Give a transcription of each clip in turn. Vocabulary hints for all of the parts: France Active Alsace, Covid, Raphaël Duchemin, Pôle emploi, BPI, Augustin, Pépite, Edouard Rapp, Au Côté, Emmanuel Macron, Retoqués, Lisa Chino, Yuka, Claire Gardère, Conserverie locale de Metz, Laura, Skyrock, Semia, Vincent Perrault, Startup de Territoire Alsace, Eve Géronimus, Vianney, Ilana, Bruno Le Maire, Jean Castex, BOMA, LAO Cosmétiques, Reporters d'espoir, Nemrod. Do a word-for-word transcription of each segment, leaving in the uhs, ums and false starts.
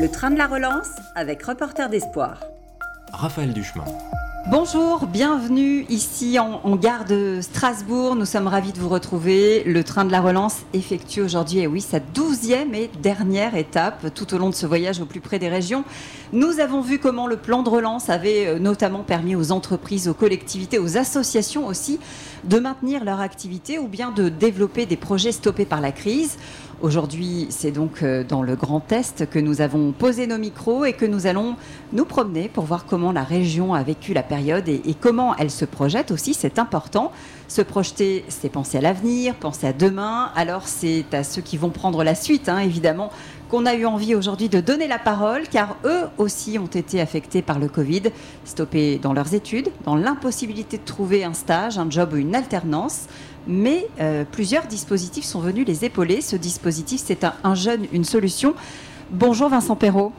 Le train de la relance avec Reporters d'espoir. Raphaël Duchemin. Bonjour, bienvenue ici en, en gare de Strasbourg. Nous sommes ravis de vous retrouver. Le train de la relance effectue aujourd'hui, et eh oui, sa douzième et dernière étape tout au long de ce voyage au plus près des régions. Nous avons vu comment le plan de relance avait notamment permis aux entreprises, aux collectivités, aux associations aussi de maintenir leur activité ou bien de développer des projets stoppés par la crise. Aujourd'hui, c'est donc dans le Grand Est que nous avons posé nos micros et que nous allons nous promener pour voir comment la région a vécu la période et, et comment elle se projette aussi, c'est important. Se projeter, c'est penser à l'avenir, penser à demain. Alors c'est à ceux qui vont prendre la suite, hein, évidemment, qu'on a eu envie aujourd'hui de donner la parole, car eux aussi ont été affectés par le Covid, stoppés dans leurs études, dans l'impossibilité de trouver un stage, un job ou une alternance. Mais euh, plusieurs dispositifs sont venus les épauler. Ce dispositif, c'est un, un jeune, une solution. Bonjour Vincent Perrault.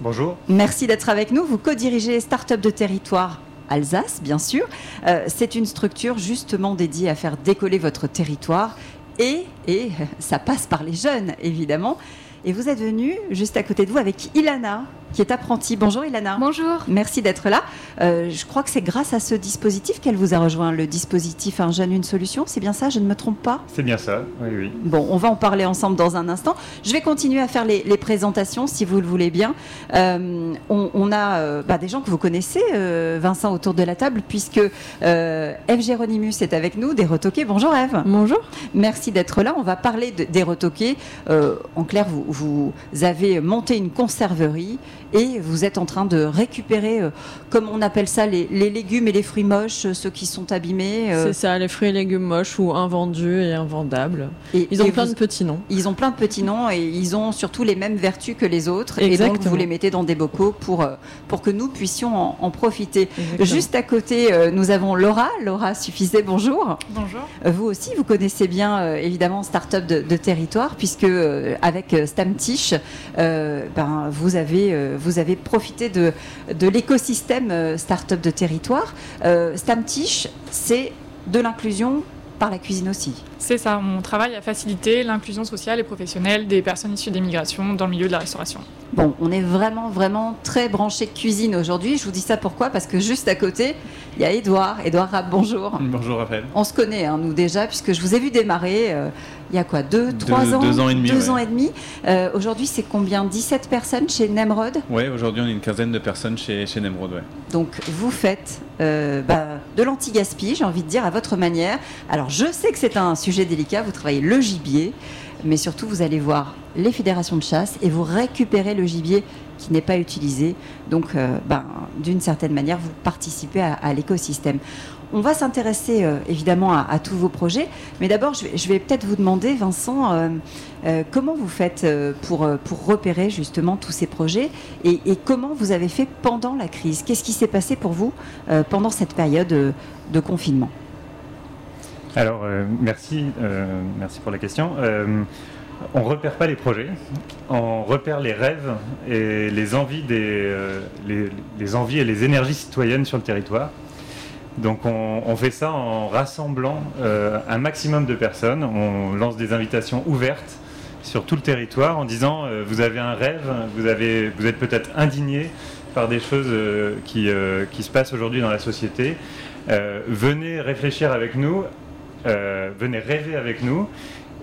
Bonjour. Merci d'être avec nous. Vous co-dirigez Startup de Territoire Alsace, bien sûr. Euh, c'est une structure justement dédiée à faire décoller votre territoire. Et, et ça passe par les jeunes, évidemment. Et vous êtes venu juste à côté de vous avec Ilana, qui est apprentie. Bonjour Ilana. Bonjour. Merci d'être là. Euh, je crois que c'est grâce à ce dispositif qu'elle vous a rejoint, le dispositif Un jeune, une solution. C'est bien ça, je ne me trompe pas? C'est bien ça, oui, oui. Bon, on va en parler ensemble dans un instant. Je vais continuer à faire les, les présentations, si vous le voulez bien. Euh, on, on a euh, bah, des gens que vous connaissez, euh, Vincent, autour de la table, puisque euh, Eve Géronimus est avec nous, des Retoqués. Bonjour Eve. Bonjour. Merci d'être là. On va parler de, des Retoqués. Euh, en clair, vous Vous avez monté une conserverie et vous êtes en train de récupérer, euh, comme on appelle ça, les, les légumes et les fruits moches, ceux qui sont abîmés. Euh... C'est ça, les fruits et légumes moches ou invendus et invendables. Et, ils ont et plein vous... de petits noms. Ils ont plein de petits noms et ils ont surtout les mêmes vertus que les autres. Exactement. Et donc vous les mettez dans des bocaux pour, pour que nous puissions en, en profiter. Exactement. Juste à côté, euh, nous avons Laura. Laura Suffisait, bonjour. Bonjour. Vous aussi, vous connaissez bien euh, évidemment Startup de, de Territoire, puisque euh, avec euh, Stammtisch, euh, ben, vous avez... Euh, Vous avez profité de, de l'écosystème Startup de Territoire. Euh, Stammtisch, c'est de l'inclusion par la cuisine aussi. C'est ça, mon travail à faciliter l'inclusion sociale et professionnelle des personnes issues des migrations dans le milieu de la restauration. Bon, on est vraiment, vraiment très branché cuisine aujourd'hui. Je vous dis ça pourquoi ? Parce que juste à côté, il y a Edouard. Edouard Rapp, bonjour. Bonjour, Raphaël. On se connaît, hein, nous, déjà, puisque je vous ai vu démarrer euh, il y a quoi, deux, deux trois ans Deux ans et demi. Deux ouais. ans et demi. Euh, aujourd'hui, c'est combien ? dix-sept personnes chez Nemrod ? Oui, aujourd'hui, on est une quinzaine de personnes chez, chez Nemrod, oui. Donc, vous faites euh, bah, de l'anti-gaspi, j'ai envie de dire, à votre manière. Alors, je sais que c'est un sujet délicat, vous travaillez le gibier, mais surtout vous allez voir les fédérations de chasse et vous récupérez le gibier qui n'est pas utilisé. Donc, euh, ben, d'une certaine manière, vous participez à, à l'écosystème. On va s'intéresser euh, évidemment à, à tous vos projets, mais d'abord, je vais, je vais peut-être vous demander, Vincent, euh, euh, comment vous faites euh, pour, euh, pour repérer justement tous ces projets et, et comment vous avez fait pendant la crise ? Qu'est-ce qui s'est passé pour vous euh, pendant cette période euh, de confinement ? Alors, euh, merci, euh, merci pour la question. Euh, on ne repère pas les projets, on repère les rêves et les envies, des, euh, les, les envies et les énergies citoyennes sur le territoire. Donc, on, on fait ça en rassemblant euh, un maximum de personnes. On lance des invitations ouvertes sur tout le territoire en disant euh, « vous avez un rêve, vous, avez, vous êtes peut-être indigné par des choses euh, qui, euh, qui se passent aujourd'hui dans la société. Euh, venez réfléchir avec nous. » Euh, venez rêver avec nous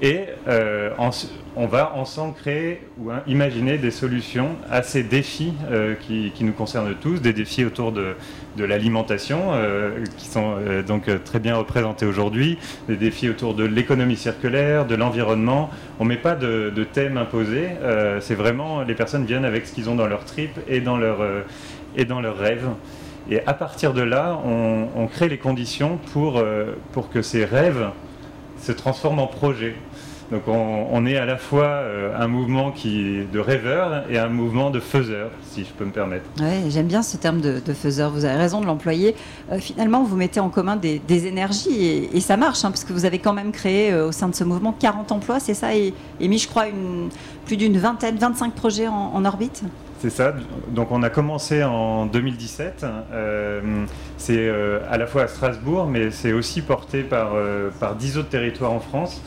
et euh, en, on va ensemble créer ou hein, imaginer des solutions à ces défis euh, qui, qui nous concernent tous, des défis autour de, de l'alimentation euh, qui sont euh, donc très bien représentés aujourd'hui, des défis autour de l'économie circulaire, de l'environnement. On ne met pas de, de thème imposé, euh, c'est vraiment les personnes viennent avec ce qu'ils ont dans leur trip et dans leur, euh, et dans leur rêve. Et à partir de là, on, on crée les conditions pour, euh, pour que ces rêves se transforment en projets. Donc on, on est à la fois euh, un mouvement qui, de rêveurs et un mouvement de faiseurs, si je peux me permettre. Oui, j'aime bien ce terme de, de faiseur, vous avez raison de l'employer. Euh, finalement, vous mettez en commun des, des énergies et, et ça marche, hein, parce que vous avez quand même créé euh, au sein de ce mouvement quarante emplois, c'est ça, et, et mis, je crois, une, plus d'une vingtaine, vingt-cinq projets en, en orbite. C'est ça, donc on a commencé en deux mille dix-sept, euh, c'est euh, à la fois à Strasbourg, mais c'est aussi porté par, euh, par dix autres territoires en France.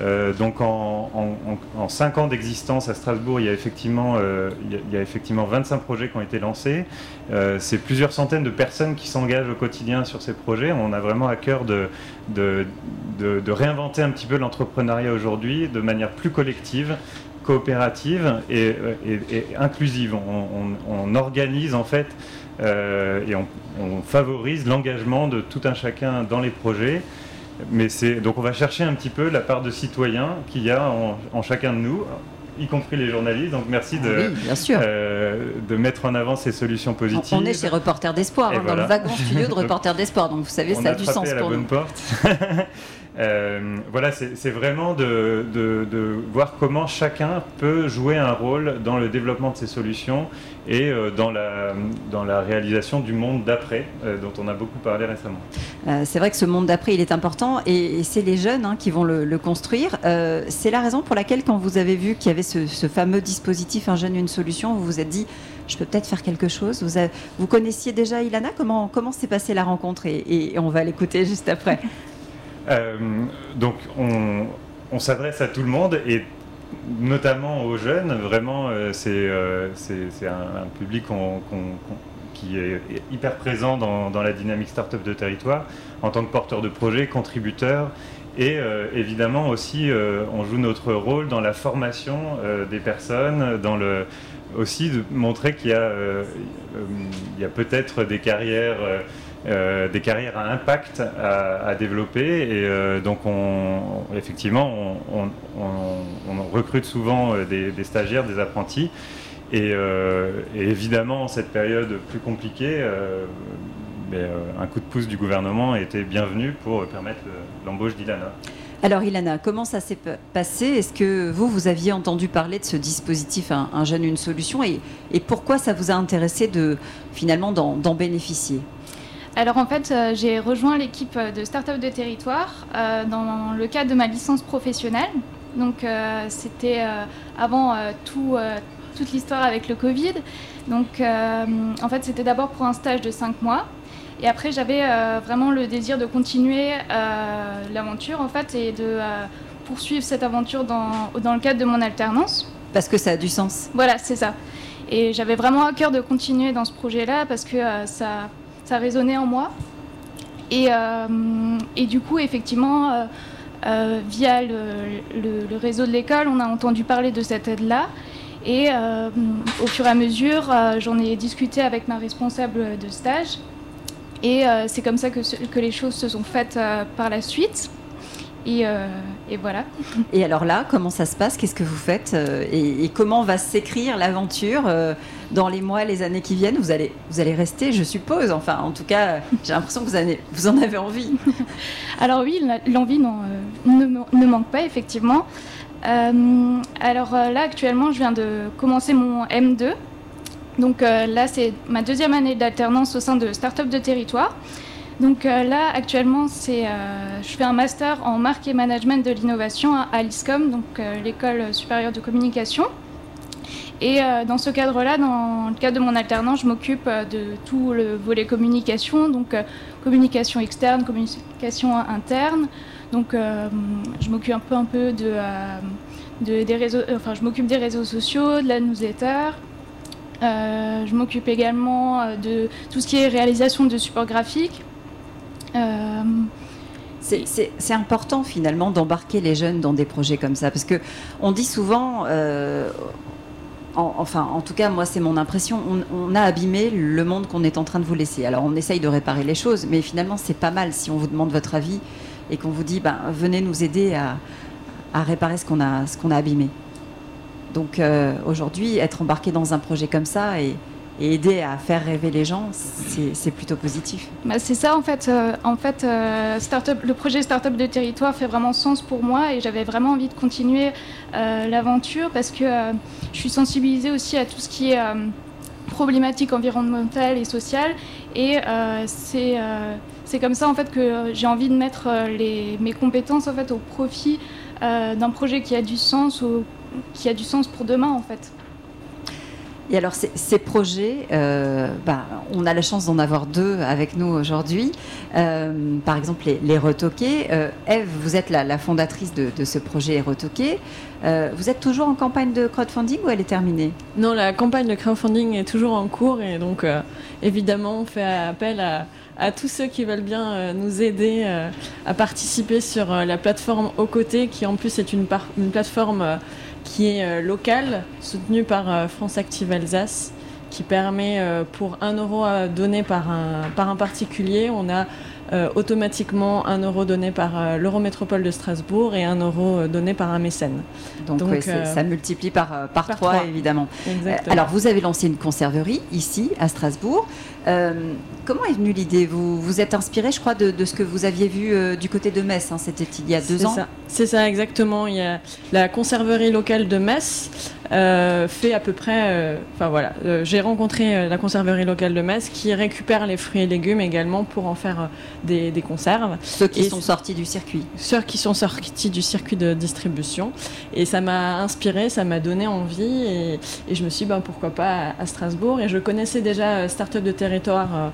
Euh, donc en, en, en cinq ans d'existence à Strasbourg, il y a effectivement, euh, il y a, il y a effectivement vingt-cinq projets qui ont été lancés. Euh, c'est plusieurs centaines de personnes qui s'engagent au quotidien sur ces projets. On a vraiment à cœur de, de, de, de réinventer un petit peu l'entrepreneuriat aujourd'hui de manière plus collective, coopérative et, et, et inclusive. On, on, on organise en fait euh, et on, on favorise l'engagement de tout un chacun dans les projets. Mais c'est, donc on va chercher un petit peu la part de citoyen qu'il y a en, en chacun de nous, y compris les journalistes. Donc merci de, oui, bien sûr. Euh, de mettre en avant ces solutions positives. On, on est chez Reporters d'espoir, hein, voilà. Dans le wagon studio de Reporters d'espoir. Donc vous savez, on ça a du sens à pour la nous. Bonne porte. Euh, voilà, c'est vraiment de, de, de voir comment chacun peut jouer un rôle dans le développement de ces solutions et euh, dans, la, dans la réalisation du monde d'après, euh, dont on a beaucoup parlé récemment. Euh, c'est vrai que ce monde d'après, il est important et, et c'est les jeunes hein, qui vont le, le construire. Euh, c'est la raison pour laquelle, quand vous avez vu qu'il y avait ce, ce fameux dispositif Un jeune, une solution, vous vous êtes dit... je peux peut-être faire quelque chose. Vous, avez, vous connaissiez déjà Ilana. Comment, comment s'est passée la rencontre et, et, et on va l'écouter juste après. Euh, donc, on, on s'adresse à tout le monde et notamment aux jeunes. Vraiment, euh, c'est euh, un, un public qu'on... qu'on, qu'on... qui est hyper présent dans, dans la dynamique Startup de Territoire, en tant que porteur de projet, contributeur, et euh, évidemment aussi euh, on joue notre rôle dans la formation euh, des personnes, dans le, aussi de montrer qu'il y a, euh, il y a peut-être des carrières, euh, des carrières à impact à, à développer, et euh, donc on, effectivement on, on, on recrute souvent des, des stagiaires, des apprentis. Et, euh, et évidemment, en cette période plus compliquée, euh, mais, euh, un coup de pouce du gouvernement était bienvenu pour permettre l'embauche d'Ilana. Alors Ilana, comment ça s'est passé? Est-ce que vous, vous aviez entendu parler de ce dispositif Un, un jeune, une solution et, et pourquoi ça vous a intéressé de, finalement d'en, d'en bénéficier? Alors en fait, euh, j'ai rejoint l'équipe de Startup de Territoire euh, dans le cadre de ma licence professionnelle. Donc euh, c'était euh, avant euh, tout... Euh, toute l'histoire avec le Covid. Donc euh, en fait c'était d'abord pour un stage de cinq mois et après j'avais euh, vraiment le désir de continuer euh, l'aventure en fait et de euh, poursuivre cette aventure dans, dans le cadre de mon alternance. Parce que ça a du sens. Voilà, c'est ça. Et j'avais vraiment à cœur de continuer dans ce projet-là parce que euh, ça, ça résonnait en moi. Et, euh, et du coup effectivement euh, euh, via le, le, le réseau de l'école on a entendu parler de cette aide-là. Et euh, au fur et à mesure, euh, j'en ai discuté avec ma responsable de stage. Et euh, c'est comme ça que, ce, que les choses se sont faites euh, par la suite. Et, euh, et voilà. Et alors là, comment ça se passe? Qu'est-ce que vous faites? et, et comment va s'écrire l'aventure euh, dans les mois, les années qui viennent? vous allez, vous allez rester, je suppose. Enfin, en tout cas, j'ai l'impression que vous, avez, vous en avez envie. Alors oui, l'envie euh, ne, ne manque pas, effectivement. Euh, alors euh, là actuellement je viens de commencer mon M deux, donc euh, là c'est ma deuxième année d'alternance au sein de Startup de Territoire. Donc euh, là actuellement c'est, euh, je fais un master en marque et management de l'innovation à, à l'ISCOM, donc euh, l'école supérieure de communication. Et euh, dans ce cadre-là, dans le cadre de mon alternance, je m'occupe euh, de tout le volet communication, donc euh, communication externe, communication interne. Donc, euh, je m'occupe un peu, un peu de, euh, de, des réseaux, enfin, je m'occupe des réseaux sociaux, de la newsletter. Euh, je m'occupe également de tout ce qui est réalisation de supports graphiques. Euh, C'est important finalement d'embarquer les jeunes dans des projets comme ça, parce que on dit souvent. Euh, En, enfin, en tout cas, moi, c'est mon impression. On, on a abîmé le monde qu'on est en train de vous laisser. Alors, on essaye de réparer les choses, mais finalement, c'est pas mal si on vous demande votre avis et qu'on vous dit, ben, venez nous aider à, à réparer ce qu'on a, ce qu'on a abîmé. Donc, euh, aujourd'hui, être embarqué dans un projet comme ça et, et aider à faire rêver les gens, c'est plutôt positif. Bah, c'est ça, en fait. Euh, en fait, euh, startup, le projet Startup de Territoire fait vraiment sens pour moi et j'avais vraiment envie de continuer euh, l'aventure parce que euh, je suis sensibilisée aussi à tout ce qui est euh, problématique environnementale et sociale. Et euh, c'est euh, c'est comme ça, en fait, que j'ai envie de mettre les, mes compétences, en fait, au profit euh, d'un projet qui a du sens, ou, qui a du sens pour demain, en fait. Et alors ces, ces projets, euh, bah, on a la chance d'en avoir deux avec nous aujourd'hui. Euh, par exemple les, les Retoqués. Euh, Eve, vous êtes la, la fondatrice de, de ce projet Retoqués. Euh, vous êtes toujours en campagne de crowdfunding ou elle est terminée? Non, la campagne de crowdfunding est toujours en cours et donc euh, évidemment on fait appel à, à tous ceux qui veulent bien euh, nous aider euh, à participer sur euh, la plateforme Au Côté, qui en plus est une, par une plateforme euh, qui est euh, locale, soutenue par euh, France Active Alsace, qui permet euh, pour un euro donné par un, par un particulier, on a euh, automatiquement un euro donné par euh, l'Eurométropole de Strasbourg et un euro donné par un mécène. Donc, Donc oui, euh, ça multiplie par, par, par trois, trois, évidemment. Exactement. Alors vous avez lancé une conserverie ici à Strasbourg. Euh, comment est venue l'idée? Vous vous êtes inspiré, je crois, de, de ce que vous aviez vu euh, du côté de Metz, hein, c'était il y a deux ans. C'est ça, exactement. Il y a la conserverie locale de Metz. Euh, fait à peu près, enfin euh, voilà, euh, j'ai rencontré euh, la conserverie locale de Metz qui récupère les fruits et légumes également pour en faire euh, des, des conserves. Ceux qui et sont sortis du circuit. Ceux qui sont sortis du circuit de distribution. Et ça m'a inspiré, ça m'a donné envie et, et je me suis dit ben, pourquoi pas à, à Strasbourg. Et je connaissais déjà euh, Startup de Territoire euh,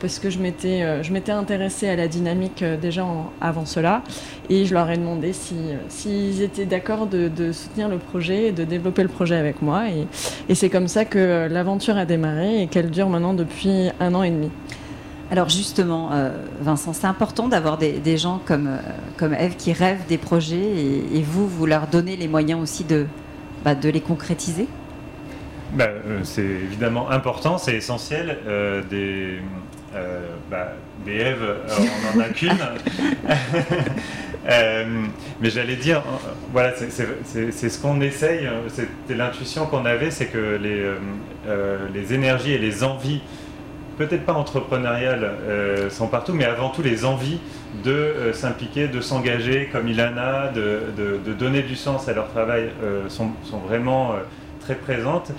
parce que je m'étais euh, je m'étais intéressée à la dynamique euh, déjà en, avant cela et je leur ai demandé si, euh, s'ils étaient d'accord de, de soutenir le projet et de développer le projet avec moi et, et c'est comme ça que l'aventure a démarré et qu'elle dure maintenant depuis un an et demi. Alors justement, euh, Vincent, c'est important d'avoir des, des gens comme, euh, comme Eve qui rêvent des projets et, et vous, vous leur donnez les moyens aussi de, bah, de les concrétiser. Bah, euh, c'est évidemment important, c'est essentiel euh, des... Euh, bah, des Eve, euh, on n'en a qu'une. euh, mais j'allais dire, euh, voilà, c'est ce qu'on essaye, c'était l'intuition qu'on avait, c'est que les, euh, les énergies et les envies, peut-être pas entrepreneuriales, euh, sont partout, mais avant tout les envies de euh, s'impliquer, de s'engager, comme Ilana, de, de, de donner du sens à leur travail, euh, sont, sont vraiment euh, très présentes.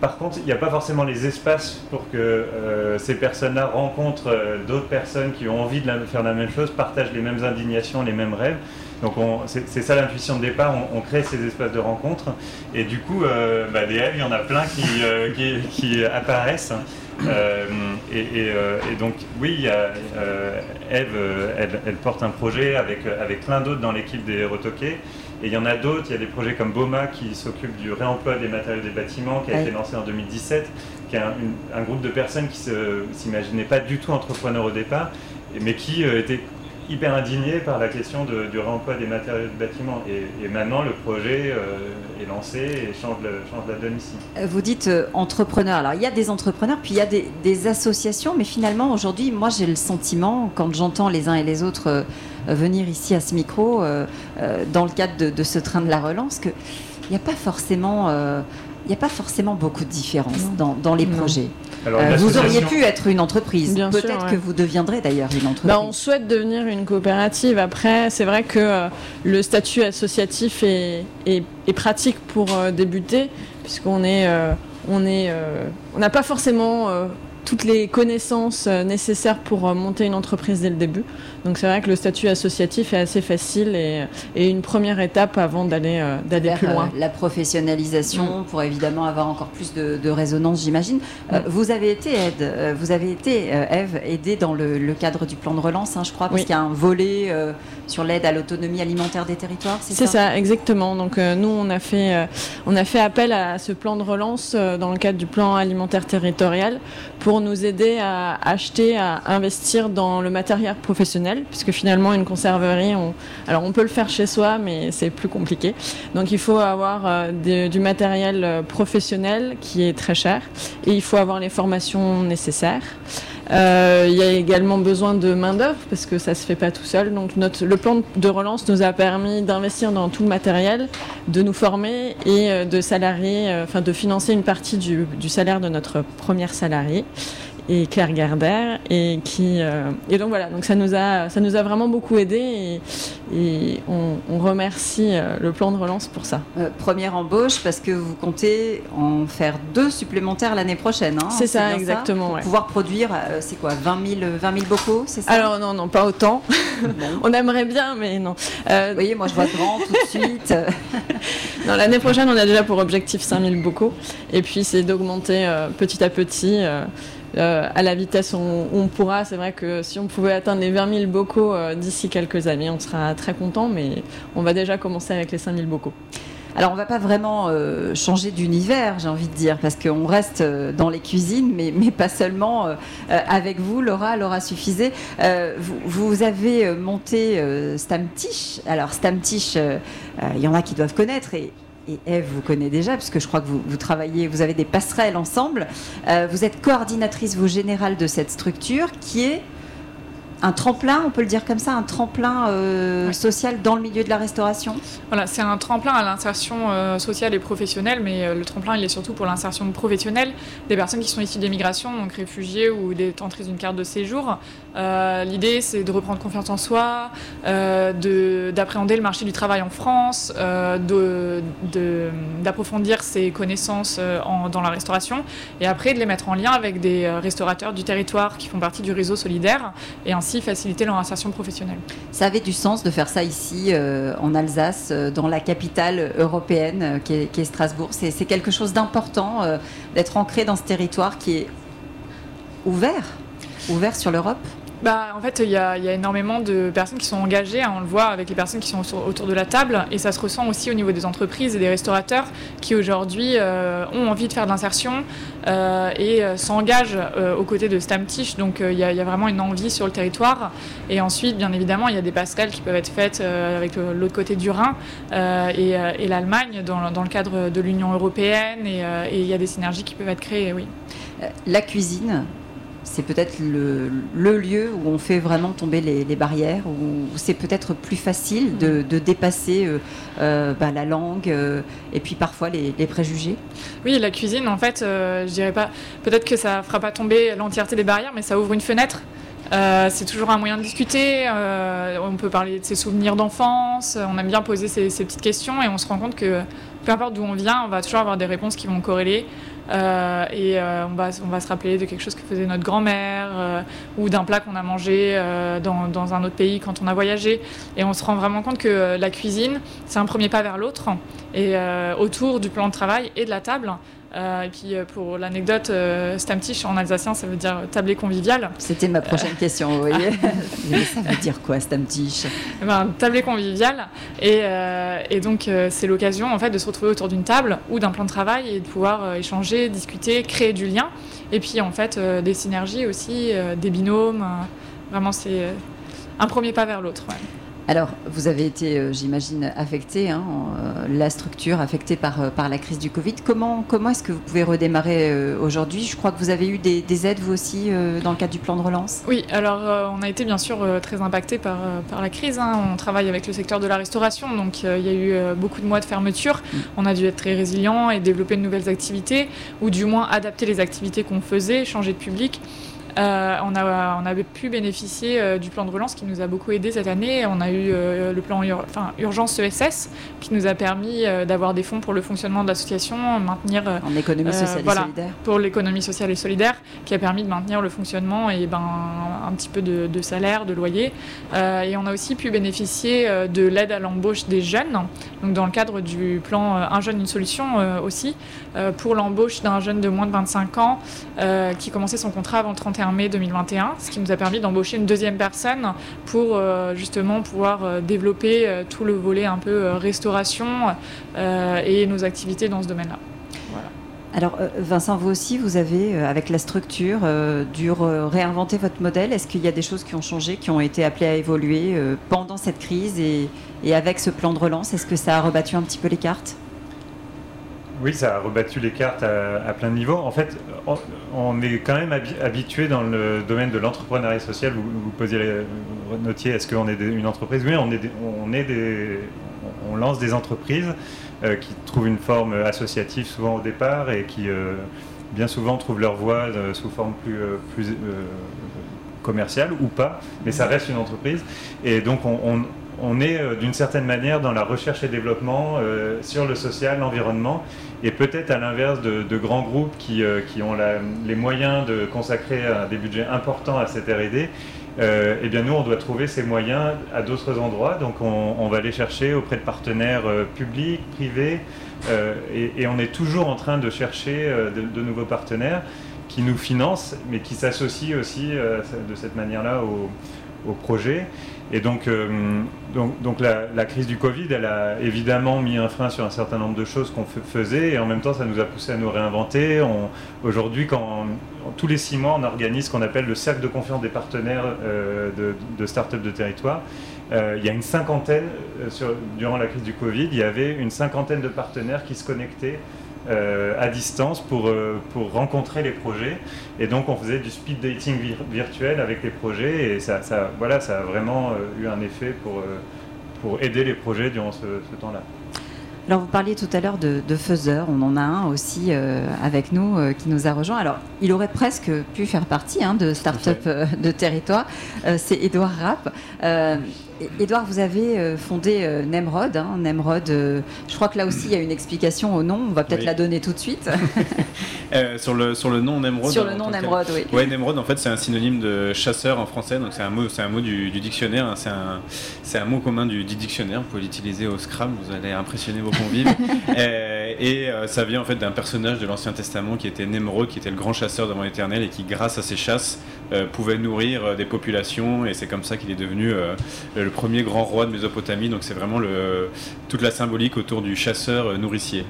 Par contre, il n'y a pas forcément les espaces pour que euh, ces personnes-là rencontrent euh, d'autres personnes qui ont envie de la, faire la même chose, partagent les mêmes indignations, les mêmes rêves. Donc c'est ça l'intuition de départ, on, on crée ces espaces de rencontre. Et du coup, euh, bah, des rêves, il y en a plein qui, euh, qui, qui apparaissent. Euh, et, et, euh, et donc oui, il y a, euh, Eve, elle, elle porte un projet avec, avec plein d'autres dans l'équipe des Retoqués. Et il y en a d'autres, il y a des projets comme BOMA qui s'occupe du réemploi des matériaux des bâtiments, qui a oui. été lancé en deux mille dix-sept, qui est un, un groupe de personnes qui ne s'imaginaient pas du tout entrepreneurs au départ, mais qui euh, étaient hyper indignés par la question de, du réemploi des matériaux de bâtiments. Et, et maintenant, le projet euh, est lancé et change, le, change la donne ici. Vous dites euh, entrepreneurs. Alors, il y a des entrepreneurs, puis il y a des, des associations, mais finalement, aujourd'hui, moi, j'ai le sentiment, quand j'entends les uns et les autres... Euh, venir ici à ce micro euh, euh, dans le cadre de, de ce train de la relance, qu'il n'y a pas forcément euh, il n'y a pas forcément beaucoup de différences dans, dans les non. projets. Alors, euh, vous auriez pu être une entreprise, peut-être ouais. que vous deviendrez d'ailleurs une entreprise. Bah, on souhaite devenir une coopérative. Après, c'est vrai que euh, le statut associatif est, est, est pratique pour euh, débuter, puisqu'on est euh, on est euh, on n'a pas forcément euh, toutes les connaissances nécessaires pour monter une entreprise dès le début. Donc c'est vrai que le statut associatif est assez facile et, et une première étape avant d'aller d'aller plus loin. La professionnalisation pour évidemment avoir encore plus de, de résonance, j'imagine. Oui. Vous avez été aide, vous avez été Eve aidée dans le, le cadre du plan de relance, hein, je crois, parce oui. qu'il y a un volet euh, sur l'aide à l'autonomie alimentaire des territoires. C'est ça, ça, exactement. Donc euh, nous on a fait euh, on a fait appel à ce plan de relance euh, dans le cadre du plan alimentaire territorial pour pour nous aider à acheter, à investir dans le matériel professionnel, puisque finalement une conserverie, on... alors on peut le faire chez soi, mais c'est plus compliqué. Donc il faut avoir euh, des, du matériel professionnel qui est très cher, et il faut avoir les formations nécessaires. Euh, il y a également besoin de main-d'œuvre parce que ça se fait pas tout seul. Donc notre, le plan de relance nous a permis d'investir dans tout le matériel, de nous former et de salarier, enfin de financer une partie du, du salaire de notre première salariée, et Claire Gardère, et qui euh, et donc voilà, donc ça nous a ça nous a vraiment beaucoup aidé Et on, on remercie le plan de relance pour ça. Euh, première embauche, parce que vous comptez en faire deux supplémentaires l'année prochaine. Hein, c'est ça, exactement. Ça pour ouais. pouvoir produire, euh, c'est quoi, vingt mille, vingt mille bocaux, c'est ça? Alors non, non, pas autant. On aimerait bien, mais non. Euh... Vous voyez, moi je vois grand tout de suite. Non, l'année prochaine, on a déjà pour objectif cinq mille bocaux. Et puis c'est d'augmenter euh, petit à petit... Euh, Euh, à la vitesse où on, on pourra. C'est vrai que si on pouvait atteindre les vingt mille bocaux euh, d'ici quelques années, on sera très content, mais on va déjà commencer avec les cinq mille bocaux. Alors on ne va pas vraiment euh, changer d'univers, j'ai envie de dire, parce qu'on reste euh, dans les cuisines, mais, mais pas seulement euh, avec vous, Laura, Laura Suffisé. Euh, vous, vous avez monté euh, Stammtisch. Alors Stammtisch, il euh, euh, y en a qui doivent connaître, et Et Eve vous connaît déjà, puisque je crois que vous, vous travaillez, vous avez des passerelles ensemble. Euh, vous êtes coordinatrice, vous, générale de cette structure qui est un tremplin, on peut le dire comme ça, un tremplin euh, oui. social dans le milieu de la restauration. Voilà, c'est un tremplin à l'insertion euh, sociale et professionnelle, mais euh, le tremplin, il est surtout pour l'insertion professionnelle des personnes qui sont issues d'immigration, donc réfugiées ou détentrices d'une carte de séjour. Euh, l'idée, c'est de reprendre confiance en soi, euh, de, d'appréhender le marché du travail en France, euh, de, de, d'approfondir ses connaissances euh, en, dans la restauration, et après de les mettre en lien avec des restaurateurs du territoire qui font partie du réseau solidaire, et ainsi faciliter leur insertion professionnelle. Ça avait du sens de faire ça ici, euh, en Alsace, euh, dans la capitale européenne euh, qui, est, qui est Strasbourg. C'est, c'est quelque chose d'important euh, d'être ancré dans ce territoire qui est ouvert, ouvert sur l'Europe. Bah, en fait, il y a, y a énormément de personnes qui sont engagées, hein, on le voit avec les personnes qui sont sur, autour de la table, et ça se ressent aussi au niveau des entreprises et des restaurateurs qui aujourd'hui euh, ont envie de faire de l'insertion euh, et euh, s'engagent euh, aux côtés de Stammtisch. Donc il euh, y, y a vraiment une envie sur le territoire. Et ensuite, bien évidemment, il y a des passerelles qui peuvent être faites euh, avec le, l'autre côté du Rhin euh, et, euh, et l'Allemagne dans, dans le cadre de l'Union européenne, et il euh, y a des synergies qui peuvent être créées, oui. La cuisine, c'est peut-être le, le lieu où on fait vraiment tomber les, les barrières, où c'est peut-être plus facile de, de dépasser euh, euh, bah, la langue euh, et puis parfois les, les préjugés. Oui, la cuisine, en fait, euh, je dirais pas, peut-être que ça fera pas tomber l'entièreté des barrières, mais ça ouvre une fenêtre. Euh, c'est toujours un moyen de discuter, euh, on peut parler de ses souvenirs d'enfance, on aime bien poser ces, ces petites questions, et on se rend compte que peu importe d'où on vient, on va toujours avoir des réponses qui vont corréler, euh, et euh, on, va, on va se rappeler de quelque chose que faisait notre grand-mère, euh, ou d'un plat qu'on a mangé euh, dans, dans un autre pays quand on a voyagé, et on se rend vraiment compte que la cuisine, c'est un premier pas vers l'autre, et euh, autour du plan de travail et de la table. Euh, et puis euh, pour l'anecdote, euh, Stammtisch en alsacien, ça veut dire tablée conviviale. C'était ma prochaine euh... question, vous voyez. Mais ça veut dire quoi, Stammtisch? Ben, tablée conviviale. Et, euh, et donc euh, c'est l'occasion en fait de se retrouver autour d'une table ou d'un plan de travail et de pouvoir euh, échanger, discuter, créer du lien. Et puis en fait euh, des synergies aussi, euh, des binômes. Euh, vraiment c'est euh, un premier pas vers l'autre. Ouais. Alors, vous avez été, euh, j'imagine, affecté, hein, euh, la structure affectée par, euh, par la crise du Covid. Comment, comment est-ce que vous pouvez redémarrer euh, aujourd'hui ? Je crois que vous avez eu des, des aides, vous aussi, euh, dans le cadre du plan de relance. Oui, alors euh, on a été bien sûr euh, très impacté par, euh, par la crise. Hein. On travaille avec le secteur de la restauration, donc euh, il y a eu euh, beaucoup de mois de fermeture. Mmh. On a dû être très résilient et développer de nouvelles activités, ou du moins adapter les activités qu'on faisait, changer de public. Euh, on, a, on a pu bénéficier euh, du plan de relance qui nous a beaucoup aidé cette année. On a eu euh, le plan ur- enfin, urgence E S S qui nous a permis euh, d'avoir des fonds pour le fonctionnement de l'association, maintenir euh, en économie sociale euh, voilà, et solidaire. Pour l'économie sociale et solidaire, qui a permis de maintenir le fonctionnement et ben, un petit peu de, de salaire, de loyer. Euh, et on a aussi pu bénéficier euh, de l'aide à l'embauche des jeunes, donc dans le cadre du plan euh, Un jeune, une solution euh, aussi, euh, pour l'embauche d'un jeune de moins de vingt-cinq ans euh, qui commençait son contrat avant le trente et un mai deux mille vingt et un, ce qui nous a permis d'embaucher une deuxième personne pour euh, justement pouvoir euh, développer euh, tout le volet un peu euh, restauration euh, et nos activités dans ce domaine-là. Voilà. Alors Vincent, vous aussi, vous avez, euh, avec la structure, euh, dû réinventer votre modèle. Est-ce qu'il y a des choses qui ont changé, qui ont été appelées à évoluer euh, pendant cette crise et, et avec ce plan de relance? Est-ce que ça a rebattu un petit peu les cartes? Oui, ça a rebattu les cartes à, à plein de niveaux. En fait, on, on est quand même habitué dans le domaine de l'entrepreneuriat social. Vous, vous posiez, vous notiez, est-ce qu'on est des, une entreprise? Oui, on, est des, on, est des, on lance des entreprises euh, qui trouvent une forme associative souvent au départ et qui, euh, bien souvent, trouvent leur voie euh, sous forme plus... Euh, plus euh, commerciale ou pas, mais ça reste une entreprise. Et donc, on... on on est euh, d'une certaine manière dans la recherche et développement euh, sur le social, l'environnement, et peut-être à l'inverse de, de grands groupes qui, euh, qui ont la, les moyens de consacrer un, des budgets importants à cette R et D, euh, eh bien nous on doit trouver ces moyens à d'autres endroits, donc on, on va les chercher auprès de partenaires euh, publics, privés, euh, et, et on est toujours en train de chercher euh, de, de nouveaux partenaires qui nous financent, mais qui s'associent aussi euh, de cette manière-là aux... au projet. Et donc, euh, donc, donc la, la crise du Covid, elle a évidemment mis un frein sur un certain nombre de choses qu'on faisait, et en même temps ça nous a poussé à nous réinventer. Aujourd'hui, quand on, tous les six mois on organise ce qu'on appelle le cercle de confiance des partenaires euh, de, de Startup de Territoire. Euh, il y a une cinquantaine, sur, durant la crise du Covid, il y avait une cinquantaine de partenaires qui se connectaient Euh, à distance pour, euh, pour rencontrer les projets, et donc on faisait du speed dating vir virtuel avec les projets, et ça, ça, voilà, ça a vraiment euh, eu un effet pour, euh, pour aider les projets durant ce, ce temps-là. Alors vous parliez tout à l'heure de, de faiseurs, on en a un aussi euh, avec nous euh, qui nous a rejoint. Alors il aurait presque pu faire partie hein, de Startup euh, de Territoire, euh, c'est Edouard Rapp. Euh, Edouard, vous avez fondé Nemrod. Hein. Nemrod, euh, je crois que là aussi il y a une explication au nom, on va peut-être oui. la donner tout de suite. euh, sur, le, sur le nom Nemrod. Sur le nom Nemrod, oui. Oui, Nemrod en fait c'est un synonyme de chasseur en français, donc c'est un mot, c'est un mot du, du dictionnaire, hein. c'est, un, c'est un mot commun du, du dictionnaire, vous pouvez l'utiliser au Scrum, vous allez impressionner vos convives. euh, et euh, ça vient en fait d'un personnage de l'Ancien Testament qui était Nemrod, qui était le grand chasseur devant l'Éternel et qui grâce à ses chasses euh, pouvait nourrir euh, des populations, et c'est comme ça qu'il est devenu euh, le Le premier grand roi de Mésopotamie, donc c'est vraiment le, toute la symbolique autour du chasseur nourricier.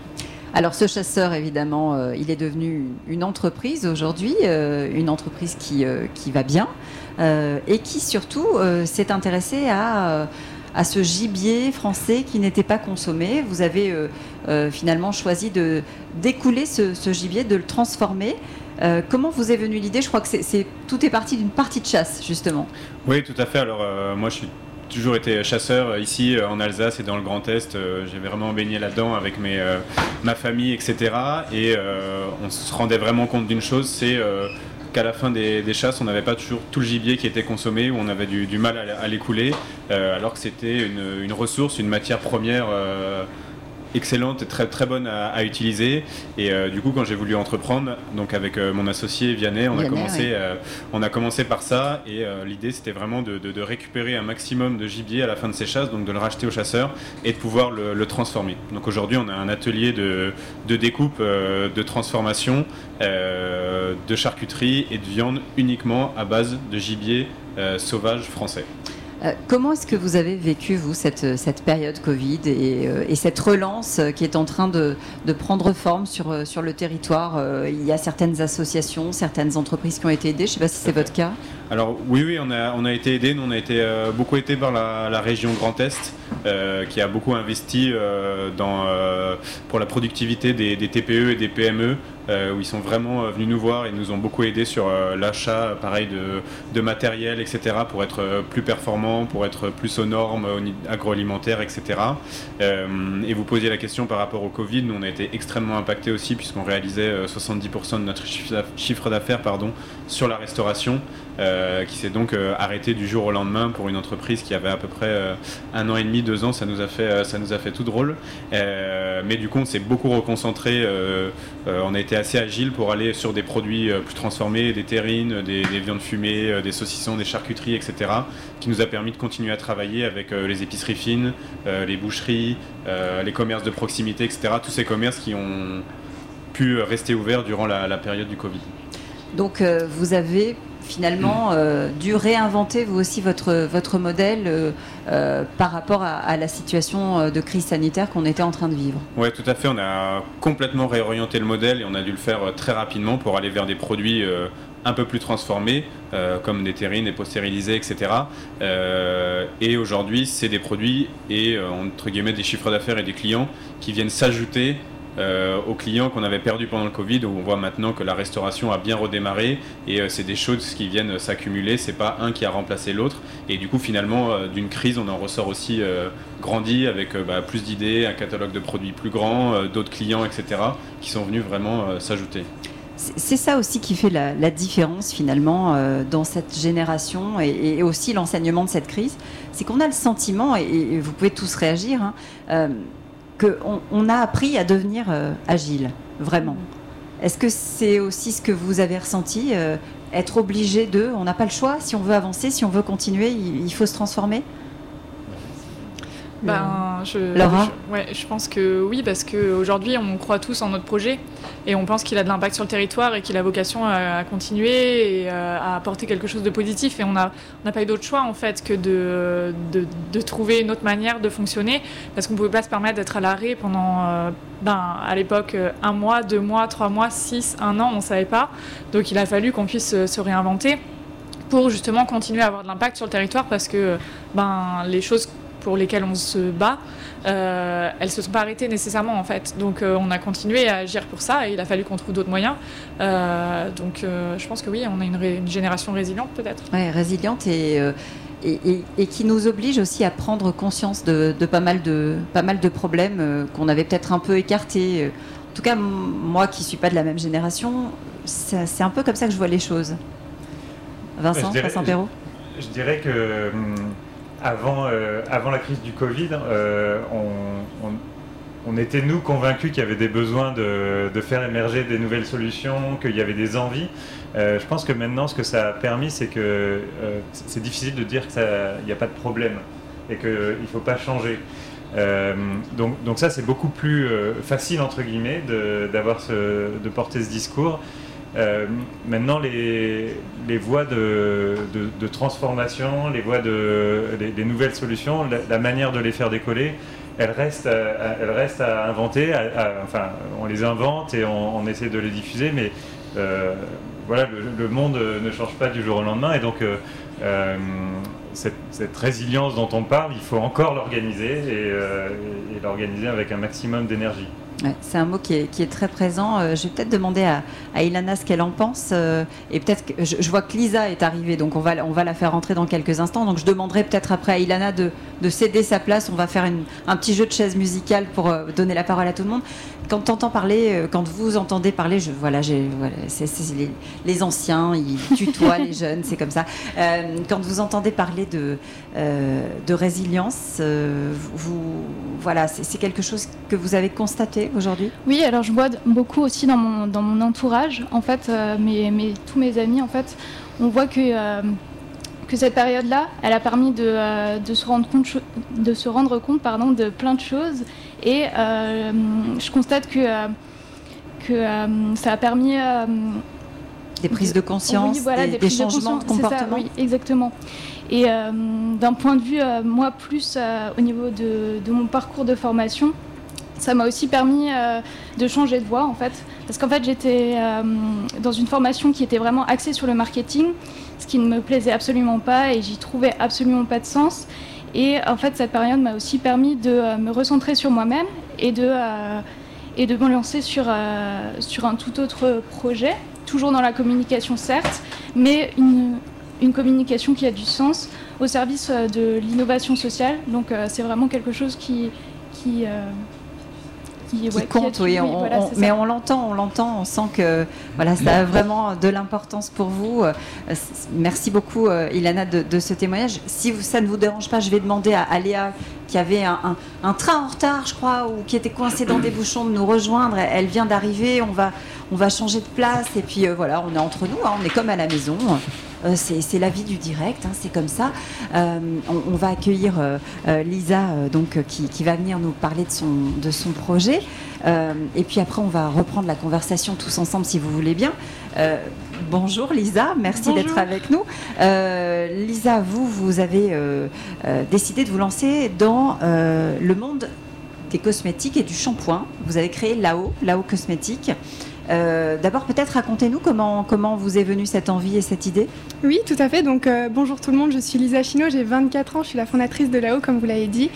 Alors ce chasseur, évidemment, euh, il est devenu une entreprise aujourd'hui, euh, une entreprise qui, euh, qui va bien euh, et qui surtout euh, s'est intéressée à... Euh, à ce gibier français qui n'était pas consommé. Vous avez euh, euh, finalement choisi de d'écouler ce, ce gibier, de le transformer. Euh, comment vous est venue l'idée ? Je crois que c'est, c'est, tout est parti d'une partie de chasse, justement. Oui, tout à fait. Alors euh, moi, je suis toujours été chasseur ici en Alsace et dans le Grand Est. Euh, j'ai vraiment baigné là-dedans avec mes, euh, ma famille, et cetera. Et euh, on se rendait vraiment compte d'une chose, c'est... Euh, qu'à la fin des, des chasses, on n'avait pas toujours tout le gibier qui était consommé, ou on avait du, du mal à, à l'écouler, euh, alors que c'était une, une ressource, une matière première euh, excellente et très, très bonne à, à utiliser. Et euh, du coup, quand j'ai voulu entreprendre, donc avec euh, mon associé Vianney, on, Vianney, a, commencé, ouais. euh, on a commencé par ça, et euh, l'idée c'était vraiment de, de, de récupérer un maximum de gibier à la fin de ces chasses, donc de le racheter aux chasseurs et de pouvoir le, le transformer. Donc aujourd'hui, on a un atelier de, de découpe, euh, de transformation, Euh, de charcuterie et de viande uniquement à base de gibier euh, sauvage français. Euh, comment est-ce que vous avez vécu, vous, cette, cette période Covid et, euh, et cette relance qui est en train de, de prendre forme sur, sur le territoire ? euh, Il y a certaines associations, certaines entreprises qui ont été aidées, je ne sais pas si c'est votre cas. Alors oui, oui, on a, on a été aidés. Nous, on a été euh, beaucoup aidés par la, la région Grand Est, euh, qui a beaucoup investi euh, dans, euh, pour la productivité des, des T P E et des P M E, euh, où ils sont vraiment euh, venus nous voir et nous ont beaucoup aidés sur euh, l'achat, pareil, de, de matériel, et cetera, pour être euh, plus performants, pour être plus aux normes euh, agroalimentaires, et cetera. Euh, et vous posiez la question par rapport au Covid. Nous, on a été extrêmement impactés aussi, puisqu'on réalisait euh, soixante-dix pour cent de notre chiffre d'affaires, pardon, sur la restauration. Euh, qui s'est donc euh, arrêté du jour au lendemain pour une entreprise qui avait à peu près euh, un an et demi, deux ans, ça nous a fait, euh, ça nous a fait tout drôle. Euh, mais du coup, on s'est beaucoup reconcentré. Euh, euh, on a été assez agile pour aller sur des produits euh, plus transformés, des terrines, des, des viandes fumées, euh, des saucissons, des charcuteries, et cetera, qui nous a permis de continuer à travailler avec euh, les épiceries fines, euh, les boucheries, euh, les commerces de proximité, et cetera. Tous ces commerces qui ont pu rester ouverts durant la, la période du Covid. Donc, euh, vous avez... finalement euh, dû réinventer vous aussi votre, votre modèle euh, euh, par rapport à, à la situation de crise sanitaire qu'on était en train de vivre. Oui, tout à fait. On a complètement réorienté le modèle et on a dû le faire très rapidement pour aller vers des produits euh, un peu plus transformés, euh, comme des terrines, des postérilisés, et cetera. Euh, et aujourd'hui, c'est des produits et euh, entre guillemets des chiffres d'affaires et des clients qui viennent s'ajouter Euh, aux clients qu'on avait perdus pendant le Covid, où on voit maintenant que la restauration a bien redémarré et euh, c'est des choses qui viennent s'accumuler, c'est pas un qui a remplacé l'autre, et du coup finalement euh, d'une crise on en ressort aussi euh, grandi avec euh, bah, plus d'idées, un catalogue de produits plus grand, euh, d'autres clients, et cetera qui sont venus vraiment euh, s'ajouter. C'est ça aussi qui fait la, la différence finalement euh, dans cette génération et, et aussi l'enseignement de cette crise, c'est qu'on a le sentiment, et, et vous pouvez tous réagir, hein, euh, qu'on on a appris à devenir euh, agile, vraiment. Est-ce que c'est aussi ce que vous avez ressenti, euh, être obligé de, on n'a pas le choix, si on veut avancer, si on veut continuer, il, il faut se transformer ? Ben, je, Laura je, ouais, je pense que oui, parce qu'aujourd'hui, on croit tous en notre projet et on pense qu'il a de l'impact sur le territoire et qu'il a vocation à, à continuer et à apporter quelque chose de positif. Et on n'a on n'a pas eu d'autre choix, en fait, que de, de, de trouver une autre manière de fonctionner parce qu'on ne pouvait pas se permettre d'être à l'arrêt pendant... Euh, Ben, à l'époque, un mois, deux mois, trois mois, six, un an, on ne savait pas. Donc il a fallu qu'on puisse se réinventer pour justement continuer à avoir de l'impact sur le territoire parce que ben, les choses pour lesquelles on se bat, euh, elles ne se sont pas arrêtées nécessairement en fait. Donc euh, on a continué à agir pour ça et il a fallu qu'on trouve d'autres moyens. Euh, donc euh, je pense que oui, on a une, ré- une génération résiliente peut-être. Oui, résiliente et... Euh... Et, et, et qui nous oblige aussi à prendre conscience de, de, pas, mal de pas mal de problèmes euh, qu'on avait peut-être un peu écartés. En tout cas, m- moi qui ne suis pas de la même génération, ça, c'est un peu comme ça que je vois les choses. Vincent, Vincent Perrault. Je, je dirais que avant, euh, avant la crise du Covid, euh, on, on, on était nous convaincus qu'il y avait des besoins de, de faire émerger des nouvelles solutions, qu'il y avait des envies. Euh, je pense que maintenant, ce que ça a permis, c'est que euh, c'est difficile de dire qu'il n'y a pas de problème et qu'il euh, ne faut pas changer. Euh, donc, donc ça, c'est beaucoup plus euh, facile, entre guillemets, de, d'avoir ce, de porter ce discours. Euh, maintenant, les, les voies de, de, de transformation, les voies de, les, les nouvelles solutions, la, la manière de les faire décoller, elles restent à, elles restent à inventer. À, à, enfin, on les invente et on, on essaie de les diffuser, mais... Euh, Voilà, le, le monde ne change pas du jour au lendemain et donc euh, cette, cette résilience dont on parle, il faut encore l'organiser et, euh, et, et l'organiser avec un maximum d'énergie. Ouais, c'est un mot qui est, qui est très présent. Euh, je vais peut-être demander à, à Ilana ce qu'elle en pense euh, et peut-être que je, je vois que Lisa est arrivée, donc on va, on va la faire rentrer dans quelques instants. Donc je demanderai peut-être après à Ilana de, de céder sa place. On va faire une, un petit jeu de chaise musicale pour euh, donner la parole à tout le monde. Quand t'entends parler, quand vous entendez parler, je, voilà, j'ai, voilà c'est, c'est les, les anciens, ils tutoient les jeunes, c'est comme ça. Euh, quand vous entendez parler de, euh, de résilience, euh, vous, voilà, c'est, c'est quelque chose que vous avez constaté aujourd'hui ? Oui, alors je vois beaucoup aussi dans mon, dans mon entourage, en fait, euh, mes, mes, tous mes amis, en fait, on voit que... Euh, que cette période-là, elle a permis de, euh, de se rendre compte, de, se rendre compte pardon, de plein de choses. Et euh, je constate que, euh, que euh, ça a permis... Euh, des prises de conscience, oui, voilà, des, des, des changements de, de comportement. C'est ça, oui, exactement. Et euh, d'un point de vue, euh, moi, plus euh, au niveau de, de mon parcours de formation, ça m'a aussi permis euh, de changer de voie, en fait. Parce qu'en fait, j'étais euh, dans une formation qui était vraiment axée sur le marketing, ce qui ne me plaisait absolument pas et j'y trouvais absolument pas de sens. Et en fait, cette période m'a aussi permis de euh, me recentrer sur moi-même et de, euh, et de me lancer sur, euh, sur un tout autre projet, toujours dans la communication certes, mais une, une communication qui a du sens au service de l'innovation sociale. Donc euh, c'est vraiment quelque chose qui... qui euh, Qui, qui ouais, compte, qui oui, on, oui voilà, on, mais on l'entend, on l'entend, on sent que voilà, ça a vraiment de l'importance pour vous. Euh, merci beaucoup, euh, Ilana, de, de ce témoignage. Si vous, ça ne vous dérange pas, je vais demander à, à Léa, qui avait un, un, un train en retard, je crois, ou qui était coincée dans des bouchons, de nous rejoindre. Elle vient d'arriver, on va, on va changer de place. Et puis euh, voilà, on est entre nous, hein, on est comme à la maison. Euh, c'est, c'est la vie du direct, hein, c'est comme ça. Euh, on, on va accueillir euh, euh, Lisa, euh, donc, euh, qui, qui va venir nous parler de son, de son projet. Euh, et puis après, on va reprendre la conversation tous ensemble, si vous voulez bien. Euh, bonjour Lisa, merci bonjour. D'être avec nous. Euh, Lisa, vous, vous avez euh, euh, décidé de vous lancer dans euh, le monde des cosmétiques et du shampoing. Vous avez créé L A O, L A O Cosmétiques. Euh, d'abord, peut-être racontez-nous comment, comment vous est venue cette envie et cette idée. Oui, tout à fait. Donc, euh, bonjour tout le monde, je suis Lisa Chino, j'ai vingt-quatre ans, je suis la fondatrice de L A O, comme vous l'avez dit.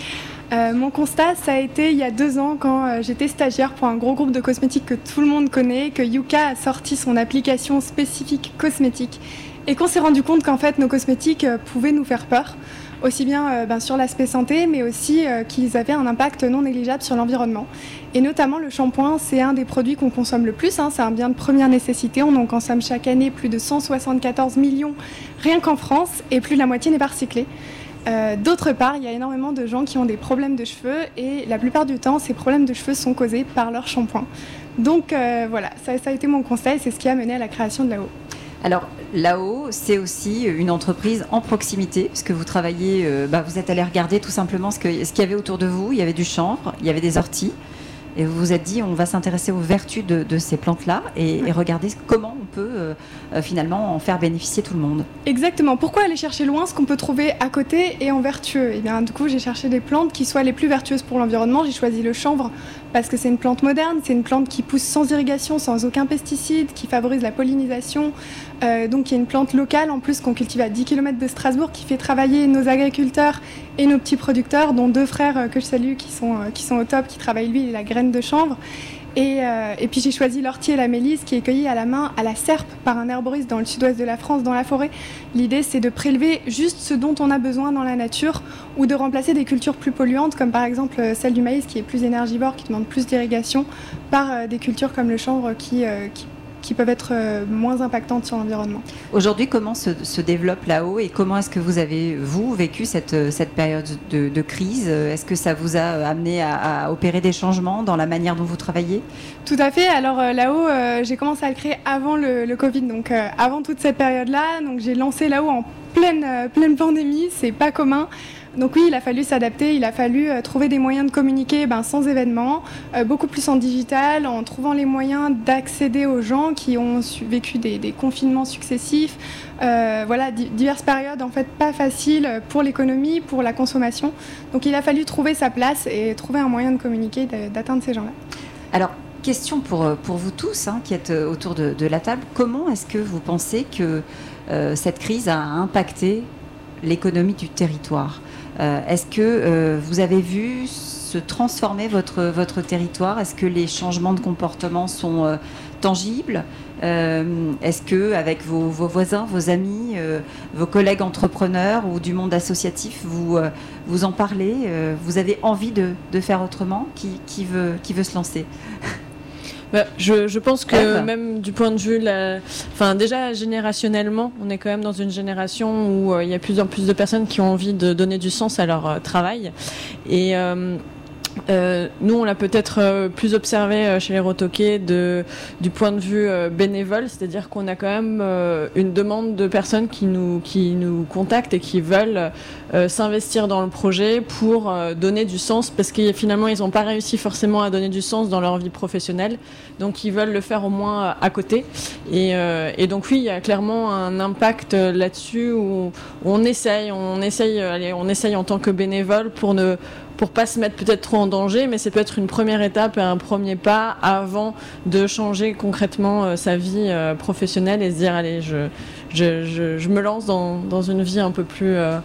Euh, mon constat, ça a été il y a deux ans quand euh, j'étais stagiaire pour un gros groupe de cosmétiques que tout le monde connaît, que Yuka a sorti son application spécifique cosmétique et qu'on s'est rendu compte qu'en fait, nos cosmétiques euh, pouvaient nous faire peur. aussi bien euh, ben, sur l'aspect santé, mais aussi euh, qu'ils avaient un impact non négligeable sur l'environnement. Et notamment le shampoing, c'est un des produits qu'on consomme le plus, hein, c'est un bien de première nécessité. On en consomme chaque année plus de cent soixante-quatorze millions rien qu'en France, et plus de la moitié n'est pas recyclée. Euh, d'autre part, il y a énormément de gens qui ont des problèmes de cheveux et la plupart du temps, ces problèmes de cheveux sont causés par leur shampoing. Donc euh, voilà, ça, ça a été mon conseil, c'est ce qui a mené à la création de L A O. Alors L A O, c'est aussi une entreprise en proximité, puisque vous travaillez, euh, bah, vous êtes allé regarder tout simplement ce, que, ce qu'il y avait autour de vous. Il y avait du chanvre, il y avait des orties et vous vous êtes dit, on va s'intéresser aux vertus de, de ces plantes-là et, ouais. et regarder comment on peut euh, euh, finalement en faire bénéficier tout le monde. Exactement. Pourquoi aller chercher loin ce qu'on peut trouver à côté et en vertueux ? Eh bien, du coup, j'ai cherché des plantes qui soient les plus vertueuses pour l'environnement. J'ai choisi le chanvre parce que c'est une plante moderne, c'est une plante qui pousse sans irrigation, sans aucun pesticide, qui favorise la pollinisation. Euh, donc, il y a une plante locale, en plus, qu'on cultive à dix kilomètres de Strasbourg, qui fait travailler nos agriculteurs et nos petits producteurs, dont deux frères euh, que je salue, qui sont, euh, qui sont au top, qui travaillent, lui, la graine de chanvre. Et, euh, et puis j'ai choisi l'ortie et la mélisse qui est cueillie à la main à la serpe par un herboriste dans le sud-ouest de la France, dans la forêt. L'idée, c'est de prélever juste ce dont on a besoin dans la nature ou de remplacer des cultures plus polluantes comme par exemple celle du maïs qui est plus énergivore, qui demande plus d'irrigation, par euh, des cultures comme le chanvre qui, euh, qui, qui peuvent être euh, moins impactantes sur l'environnement. Aujourd'hui, comment se, se développe L A O et comment est-ce que vous avez, vous, vécu cette, cette période de, de crise ? Est-ce que ça vous a amené à, à opérer des changements dans la manière dont vous travaillez ? Tout à fait. Alors L A O, euh, j'ai commencé à le créer avant le, le Covid, donc euh, avant toute cette période-là. Donc j'ai lancé L A O en pleine, euh, pleine pandémie, c'est pas commun. Donc oui, il a fallu s'adapter, il a fallu trouver des moyens de communiquer ben, sans événement, euh, beaucoup plus en digital, en trouvant les moyens d'accéder aux gens qui ont su- vécu des, des confinements successifs, euh, voilà, di- diverses périodes en fait pas faciles pour l'économie, pour la consommation. Donc il a fallu trouver sa place et trouver un moyen de communiquer, d'atteindre ces gens-là. Alors, question pour, pour vous tous hein, qui êtes autour de, de la table, comment est-ce que vous pensez que euh, cette crise a impacté l'économie du territoire ? Euh, est-ce que euh, vous avez vu se transformer votre, votre territoire ? Est-ce que les changements de comportement sont euh, tangibles ? euh, Est-ce qu'avec vos, vos voisins, vos amis, euh, vos collègues entrepreneurs ou du monde associatif, vous, euh, vous en parlez ? euh, Vous avez envie de, de faire autrement ? qui, qui, veut, qui veut se lancer ? Bah, je, je pense que Eve. Même du point de vue, la, enfin déjà générationnellement, on est quand même dans une génération où euh, il y a plus en plus de personnes qui ont envie de donner du sens à leur euh, travail. Et euh, euh, nous, on l'a peut-être euh, plus observé euh, chez les Retoqués de, du point de vue euh, bénévole, c'est-à-dire qu'on a quand même euh, une demande de personnes qui nous, qui nous contactent et qui veulent euh, s'investir dans le projet pour euh, donner du sens, parce que finalement, ils n'ont pas réussi forcément à donner du sens dans leur vie professionnelle. Donc ils veulent le faire au moins à côté et, euh, et donc oui, il y a clairement un impact là-dessus où on essaye, on essaye, allez, on essaye en tant que bénévole pour ne pour pas se mettre peut-être trop en danger, mais c'est peut-être une première étape et un premier pas avant de changer concrètement euh, sa vie euh, professionnelle et se dire allez, je je je, je me lance dans dans une vie un peu plus euh,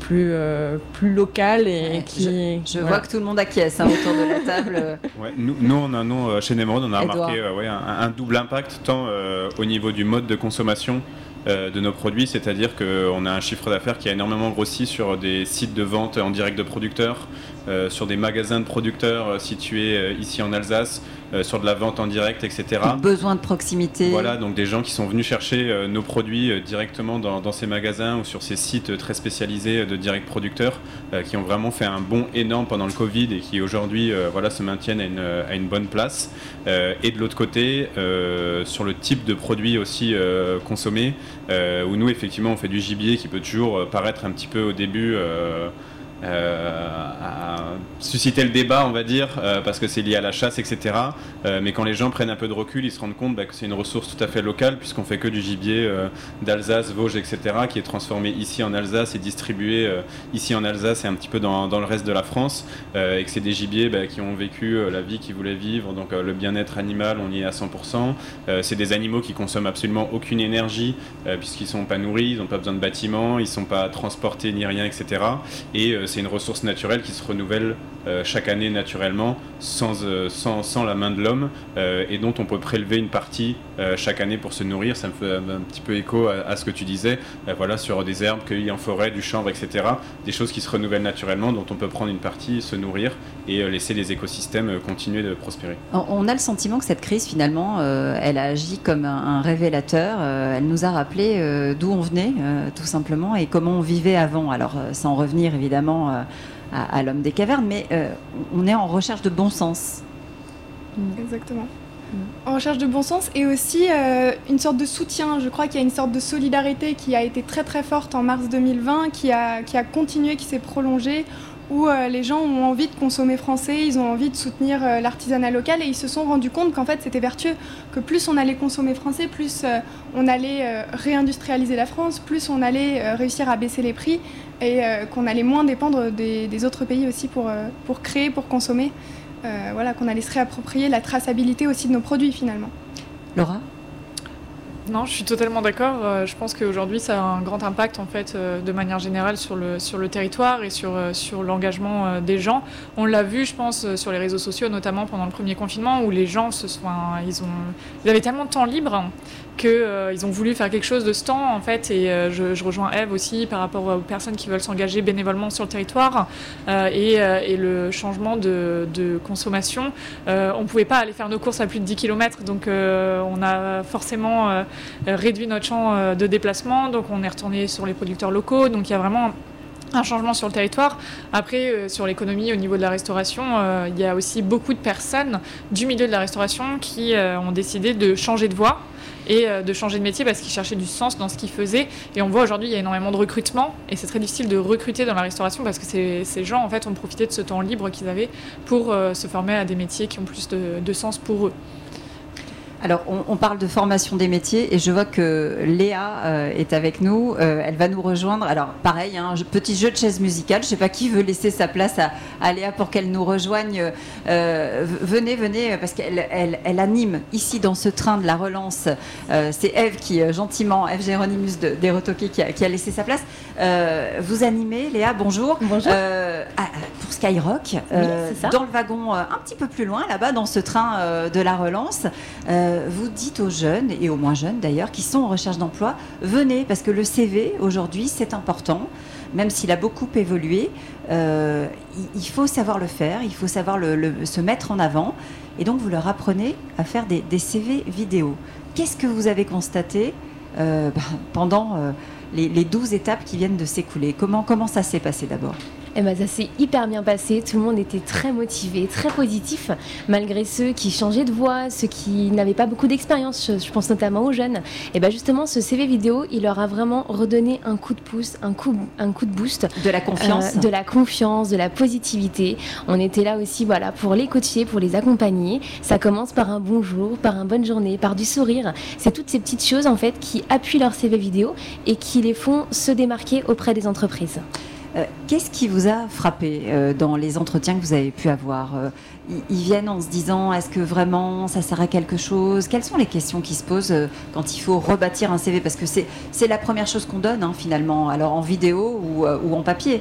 plus euh, plus local et ouais, qui je, je voilà. vois que tout le monde acquiesce hein, autour de la table. Ouais, nous, nous on a nous chez Nemrod on a Edouard. remarqué euh, ouais, un, un double impact tant euh, au niveau du mode de consommation euh, de nos produits, c'est-à-dire que on a un chiffre d'affaires qui a énormément grossi sur des sites de vente en direct de producteurs, euh, sur des magasins de producteurs euh, situés euh, ici en Alsace, euh, sur de la vente en direct, et cetera. Besoin de proximité. Voilà, donc des gens qui sont venus chercher euh, nos produits euh, directement dans, dans ces magasins ou sur ces sites euh, très spécialisés euh, de direct producteurs, euh, qui ont vraiment fait un bond énorme pendant le Covid et qui aujourd'hui euh, voilà, se maintiennent à une, à une bonne place. Euh, et de l'autre côté, euh, sur le type de produits aussi euh, consommés, euh, où nous effectivement on fait du gibier qui peut toujours euh, paraître un petit peu au début... Euh, Euh, à susciter le débat, on va dire, euh, parce que c'est lié à la chasse, et cetera. Euh, mais quand les gens prennent un peu de recul, ils se rendent compte bah, que c'est une ressource tout à fait locale, puisqu'on fait que du gibier euh, d'Alsace, Vosges, et cetera, qui est transformé ici en Alsace et distribué euh, ici en Alsace et un petit peu dans, dans le reste de la France, euh, et que c'est des gibiers bah, qui ont vécu euh, la vie qu'ils voulaient vivre, donc euh, le bien-être animal, on y est à cent pour cent. Euh, c'est des animaux qui consomment absolument aucune énergie, euh, puisqu'ils ne sont pas nourris, ils n'ont pas besoin de bâtiments, ils ne sont pas transportés ni rien, et cetera. Et euh, c'est une ressource naturelle qui se renouvelle euh, chaque année naturellement sans, euh, sans, sans la main de l'homme euh, et dont on peut prélever une partie euh, chaque année pour se nourrir. Ça me fait un petit peu écho à, à ce que tu disais, euh, voilà, sur des herbes cueillies en forêt, du chanvre, et cetera. Des choses qui se renouvellent naturellement, dont on peut prendre une partie, se nourrir et euh, laisser les écosystèmes euh, continuer de prospérer. On a le sentiment que cette crise finalement, euh, elle a agi comme un, un révélateur, euh, elle nous a rappelé euh, d'où on venait euh, tout simplement et comment on vivait avant. Alors euh, sans revenir évidemment euh, à, à l'homme des cavernes, mais euh, on est en recherche de bon sens. Exactement. Mmh. En recherche de bon sens et aussi euh, une sorte de soutien. Je crois qu'il y a une sorte de solidarité qui a été très très forte en mars deux mille vingt, qui a, qui a continué, qui s'est prolongée, où euh, les gens ont envie de consommer français, ils ont envie de soutenir euh, l'artisanat local et ils se sont rendus compte qu'en fait c'était vertueux, que plus on allait consommer français, plus euh, on allait euh, réindustrialiser la France, plus on allait euh, réussir à baisser les prix et euh, qu'on allait moins dépendre des, des autres pays aussi pour, euh, pour créer, pour consommer, euh, voilà, qu'on allait se réapproprier la traçabilité aussi de nos produits finalement. Laura ? Non, je suis totalement d'accord. Je pense qu'aujourd'hui, ça a un grand impact, en fait, de manière générale sur le, sur le territoire et sur, sur l'engagement des gens. On l'a vu, je pense, sur les réseaux sociaux, notamment pendant le premier confinement, où les gens se sont, ils ont, ils avaient tellement de temps libre qu'ils euh, ont voulu faire quelque chose de ce temps, en fait, et euh, je, je rejoins Eve aussi par rapport aux personnes qui veulent s'engager bénévolement sur le territoire euh, et, euh, et le changement de, de consommation. Euh, on ne pouvait pas aller faire nos courses à plus de dix kilomètres, donc euh, on a forcément euh, réduit notre champ euh, de déplacement, donc on est retourné sur les producteurs locaux, donc il y a vraiment... un changement sur le territoire. Après, euh, sur l'économie, au niveau de la restauration, euh, il y a aussi beaucoup de personnes du milieu de la restauration qui euh, ont décidé de changer de voie et euh, de changer de métier parce qu'ils cherchaient du sens dans ce qu'ils faisaient. Et on voit aujourd'hui, il y a énormément de recrutement et c'est très difficile de recruter dans la restauration parce que ces, ces gens, en fait, ont profité de ce temps libre qu'ils avaient pour euh, se former à des métiers qui ont plus de, de sens pour eux. Alors, on, on parle de formation des métiers et je vois que Léa euh, est avec nous. Euh, elle va nous rejoindre. Alors, pareil, un hein, petit jeu de chaise musicale. Je ne sais pas qui veut laisser sa place à, à Léa pour qu'elle nous rejoigne. Euh, venez, venez, parce qu'elle elle, elle anime ici dans ce train de la relance. Euh, c'est Eve qui, gentiment, Eve Géronimus de, des Retoqués qui a, qui a laissé sa place. Euh, vous animez, Léa, bonjour. Bonjour. Euh, à, pour Skyrock, euh, oui, dans le wagon euh, un petit peu plus loin, là-bas, dans ce train euh, de la relance. Euh, Vous dites aux jeunes, et aux moins jeunes d'ailleurs, qui sont en recherche d'emploi, venez, parce que le C V, aujourd'hui, c'est important. Même s'il a beaucoup évolué, euh, il faut savoir le faire, il faut savoir le, le, se mettre en avant. Et donc, vous leur apprenez à faire des, des C V vidéo. Qu'est-ce que vous avez constaté euh, ben, pendant euh, les, les douze étapes qui viennent de s'écouler ? Comment, comment ça s'est passé d'abord ? Eh ben, ça s'est hyper bien passé, tout le monde était très motivé, très positif, malgré ceux qui changeaient de voix, ceux qui n'avaient pas beaucoup d'expérience, je pense notamment aux jeunes. Et ben justement, ce C V vidéo, il leur a vraiment redonné un coup de pouce, un coup, un coup de boost. De la confiance. Euh, de la confiance, de la positivité. On était là aussi, voilà, pour les coacher, pour les accompagner. Ça commence par un bonjour, par une bonne journée, par du sourire. C'est toutes ces petites choses, en fait, qui appuient leur C V vidéo et qui les font se démarquer auprès des entreprises. Euh, qu'est-ce qui vous a frappé euh, dans les entretiens que vous avez pu avoir ? euh, Ils viennent en se disant, est-ce que vraiment ça sert à quelque chose ? Quelles sont les questions qui se posent euh, quand il faut rebâtir un C V ? Parce que c'est, c'est la première chose qu'on donne, hein, finalement, alors en vidéo ou, euh, ou en papier.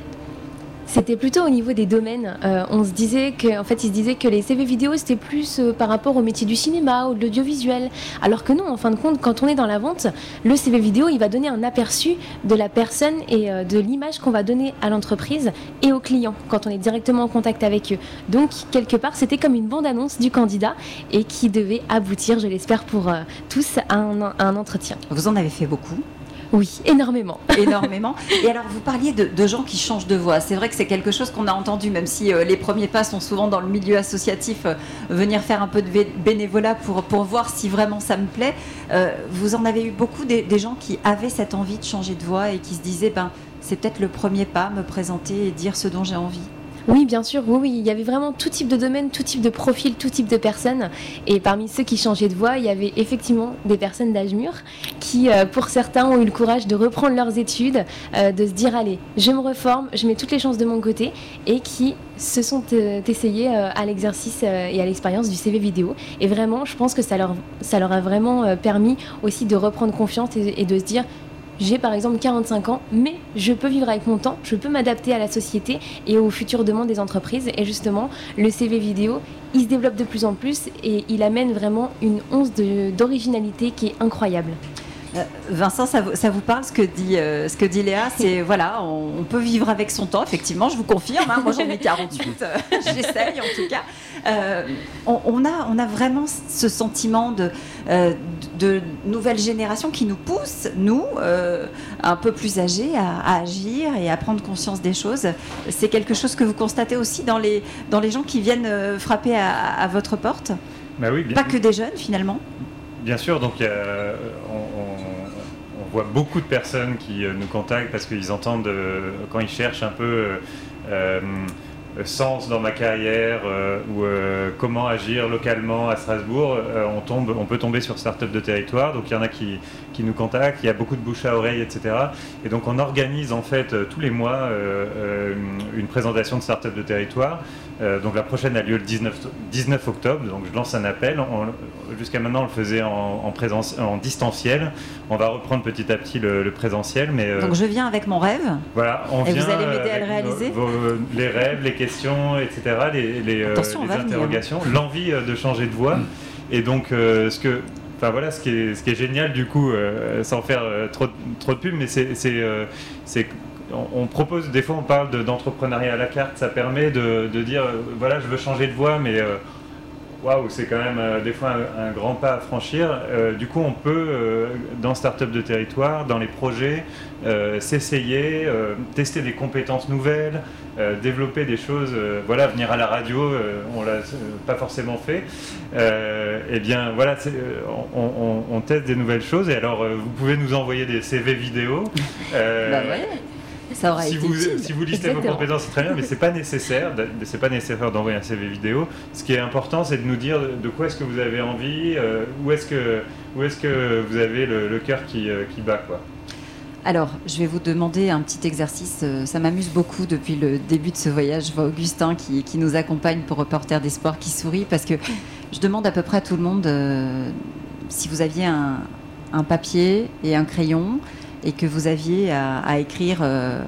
C'était plutôt au niveau des domaines. Euh, on se disait que, en fait, ils se disaient que les C V vidéo, c'était plus euh, par rapport au métier du cinéma ou de l'audiovisuel. Alors que non, en fin de compte, quand on est dans la vente, le C V vidéo, il va donner un aperçu de la personne et euh, de l'image qu'on va donner à l'entreprise et au client quand on est directement en contact avec eux. Donc, quelque part, c'était comme une bande-annonce du candidat et qui devait aboutir, je l'espère pour euh, tous, à un, à un entretien. Vous en avez fait beaucoup ? Oui, énormément. Énormément. Et alors, vous parliez de, de gens qui changent de voix. C'est vrai que c'est quelque chose qu'on a entendu, même si euh, les premiers pas sont souvent dans le milieu associatif, euh, venir faire un peu de bénévolat pour, pour voir si vraiment ça me plaît. Euh, vous en avez eu beaucoup des, des gens qui avaient cette envie de changer de voix et qui se disaient, ben, c'est peut-être le premier pas, me présenter et dire ce dont j'ai envie. Oui, bien sûr, oui, oui, il y avait vraiment tout type de domaine, tout type de profil, tout type de personnes. Et parmi ceux qui changeaient de voie, il y avait effectivement des personnes d'âge mûr qui, pour certains, ont eu le courage de reprendre leurs études, de se dire « Allez, je me reforme, je mets toutes les chances de mon côté » et qui se sont essayés à l'exercice et à l'expérience du C V vidéo. Et vraiment, je pense que ça leur, ça leur a vraiment permis aussi de reprendre confiance et de se dire « j'ai par exemple quarante-cinq ans, mais je peux vivre avec mon temps, je peux m'adapter à la société et aux futures demandes des entreprises. Et justement, le C V vidéo, il se développe de plus en plus et il amène vraiment une once de, d'originalité qui est incroyable. Vincent, ça vous, ça vous parle ce que dit, euh, ce que dit Léa, c'est voilà, on, on peut vivre avec son temps, effectivement, je vous confirme, hein, moi j'en ai quarante-huit, euh, j'essaye en tout cas. Euh, on, on, a, on a vraiment ce sentiment de, euh, de nouvelle génération qui nous pousse, nous, euh, un peu plus âgés, à, à agir et à prendre conscience des choses. C'est quelque chose que vous constatez aussi dans les, dans les gens qui viennent frapper à, à votre porte. Bah oui, bien. Pas que des jeunes finalement. Bien sûr, donc euh, on, on, on voit beaucoup de personnes qui euh, nous contactent parce qu'ils entendent, euh, quand ils cherchent un peu euh, euh, sens dans ma carrière euh, ou euh, comment agir localement à Strasbourg, euh, on, tombe, on peut tomber sur Startup de Territoire, donc il y en a qui, qui nous contactent, il y a beaucoup de bouche à oreille, et cetera. Et donc on organise en fait tous les mois euh, euh, une présentation de Startup de Territoire. Euh, donc la prochaine a lieu le dix-neuf octobre, donc je lance un appel. On, jusqu'à maintenant on le faisait en, en, présence, en distanciel, on va reprendre petit à petit le, le présentiel. Mais, euh, donc je viens avec mon rêve, voilà, on et vient vous allez m'aider à le réaliser nos, vos, les rêves, les questions, et cetera, les, les, euh, les interrogations, venir. L'envie de changer de voie. Et donc euh, ce que... Enfin, voilà, ce qui est, ce qui est génial du coup, euh, sans faire euh, trop, trop de pub, mais c'est... c'est, euh, c'est on propose, des fois on parle de, d'entrepreneuriat à la carte, ça permet de, de dire, voilà, je veux changer de voie, mais waouh, wow, c'est quand même euh, des fois un, un grand pas à franchir. Euh, du coup, on peut, euh, dans Startup de Territoire, dans les projets, euh, s'essayer, euh, tester des compétences nouvelles, euh, développer des choses, euh, voilà, venir à la radio, euh, on ne l'a euh, pas forcément fait. Euh, eh bien, voilà, c'est, euh, on, on, on teste des nouvelles choses, et alors, euh, vous pouvez nous envoyer des C V vidéo. Euh, bah ouais. Ça si, vous, si vous listez exactement vos compétences, c'est très bien, mais c'est pas nécessaire. C'est pas nécessaire d'envoyer un C V vidéo. Ce qui est important, c'est de nous dire de quoi est-ce que vous avez envie, euh, où est-ce que où est-ce que vous avez le, le cœur qui, qui bat, quoi. Alors, je vais vous demander un petit exercice. Ça m'amuse beaucoup depuis le début de ce voyage. Je vois Augustin qui, qui nous accompagne pour Reporters d'espoir, qui sourit parce que je demande à peu près à tout le monde euh, si vous aviez un, un papier et un crayon, et que vous aviez à, à écrire euh,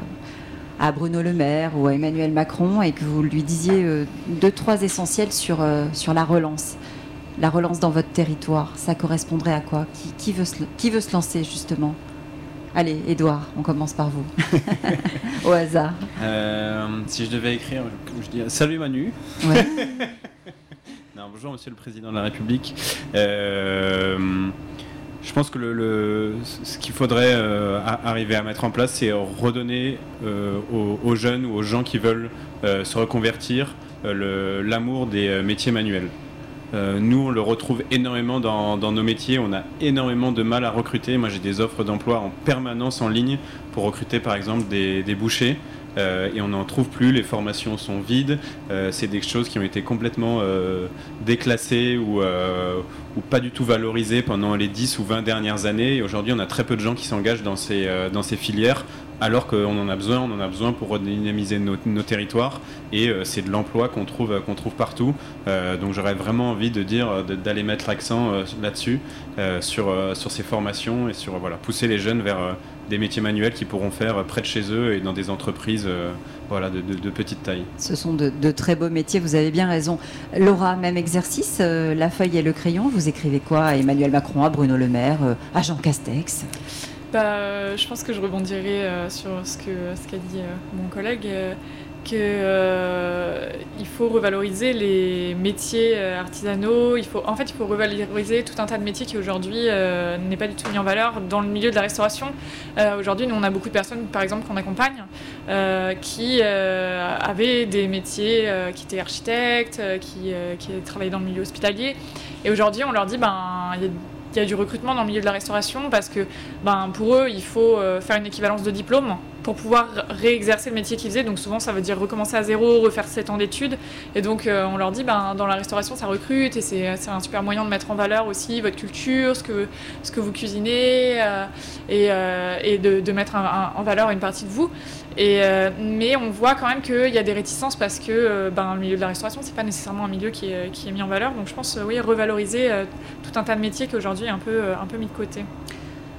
à Bruno Le Maire ou à Emmanuel Macron, et que vous lui disiez euh, deux, trois essentiels sur, euh, sur la relance. La relance dans votre territoire, ça correspondrait à quoi ? qui, qui, veut se, qui veut se lancer, justement ? Allez, Edouard, on commence par vous. Au hasard. Euh, si je devais écrire, je, je dirais « Salut Manu ouais. ». Non, bonjour, Monsieur le Président de la République. Euh... Je pense que le, le, ce qu'il faudrait euh, arriver à mettre en place, c'est redonner euh, aux, aux jeunes ou aux gens qui veulent euh, se reconvertir euh, le, l'amour des métiers manuels. Euh, nous, on le retrouve énormément dans, dans nos métiers. On a énormément de mal à recruter. Moi, j'ai des offres d'emploi en permanence en ligne pour recruter, par exemple, des, des bouchers. Euh, et on n'en trouve plus, les formations sont vides, euh, c'est des choses qui ont été complètement euh, déclassées ou, euh, ou pas du tout valorisées pendant les dix ou vingt dernières années, et aujourd'hui on a très peu de gens qui s'engagent dans ces, euh, dans ces filières, alors qu'on en a besoin, on en a besoin pour redynamiser nos, nos territoires, et euh, c'est de l'emploi qu'on trouve, qu'on trouve partout, euh, donc j'aurais vraiment envie de dire, de, d'aller mettre l'accent euh, là-dessus, euh, sur, euh, sur ces formations, et sur euh, voilà, pousser les jeunes vers... Euh, des métiers manuels qu'ils pourront faire près de chez eux et dans des entreprises euh, voilà, de, de, de petite taille. Ce sont de, de très beaux métiers, vous avez bien raison. Laura, même exercice, euh, la feuille et le crayon, vous écrivez quoi à Emmanuel Macron, à Bruno Le Maire, euh, à Jean Castex ? Bah, je pense que je rebondirai euh, sur ce, que, ce qu'a dit euh, mon collègue, euh, qu'il euh, faut revaloriser les métiers euh, artisanaux, il faut, en fait il faut revaloriser tout un tas de métiers qui aujourd'hui euh, n'est pas du tout mis en valeur dans le milieu de la restauration. Euh, aujourd'hui, nous on a beaucoup de personnes, par exemple, qu'on accompagne, euh, qui euh, avaient des métiers, euh, qui étaient architectes, euh, qui, euh, qui travaillaient dans le milieu hospitalier, et aujourd'hui on leur dit, ben, il y a Il y a du recrutement dans le milieu de la restauration parce que ben, pour eux, il faut faire une équivalence de diplôme pour pouvoir réexercer le métier qu'ils faisaient. Donc souvent, ça veut dire recommencer à zéro, refaire sept ans d'études. Et donc, on leur dit, ben, dans la restauration, ça recrute et c'est, c'est un super moyen de mettre en valeur aussi votre culture, ce que, ce que vous cuisinez euh, et, euh, et de, de mettre un, un, en valeur une partie de vous. Et, euh, mais on voit quand même qu'il y a des réticences parce que euh, ben, le milieu de la restauration, c'est pas nécessairement un milieu qui est, qui est mis en valeur. Donc je pense, euh, oui, revaloriser euh, tout un tas de métiers qui aujourd'hui est un peu, euh, un peu mis de côté.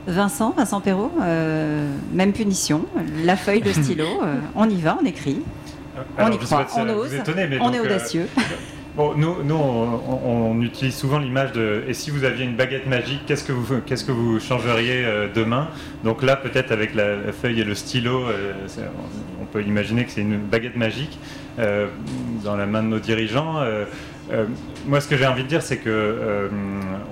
Vincent, Vincent Perrault, euh, même punition, la feuille, le stylo, euh, on y va, on écrit, alors, on y croit, si on ose, étonnez, on donc, est audacieux. Euh, bon, nous, nous on, on utilise souvent l'image de « et si vous aviez une baguette magique, qu'est-ce que vous, qu'est-ce que vous changeriez euh, demain ?» Donc là, peut-être avec la, la feuille et le stylo, euh, on peut imaginer que c'est une baguette magique euh, dans la main de nos dirigeants. Euh, Euh, moi, ce que j'ai envie de dire, c'est que euh,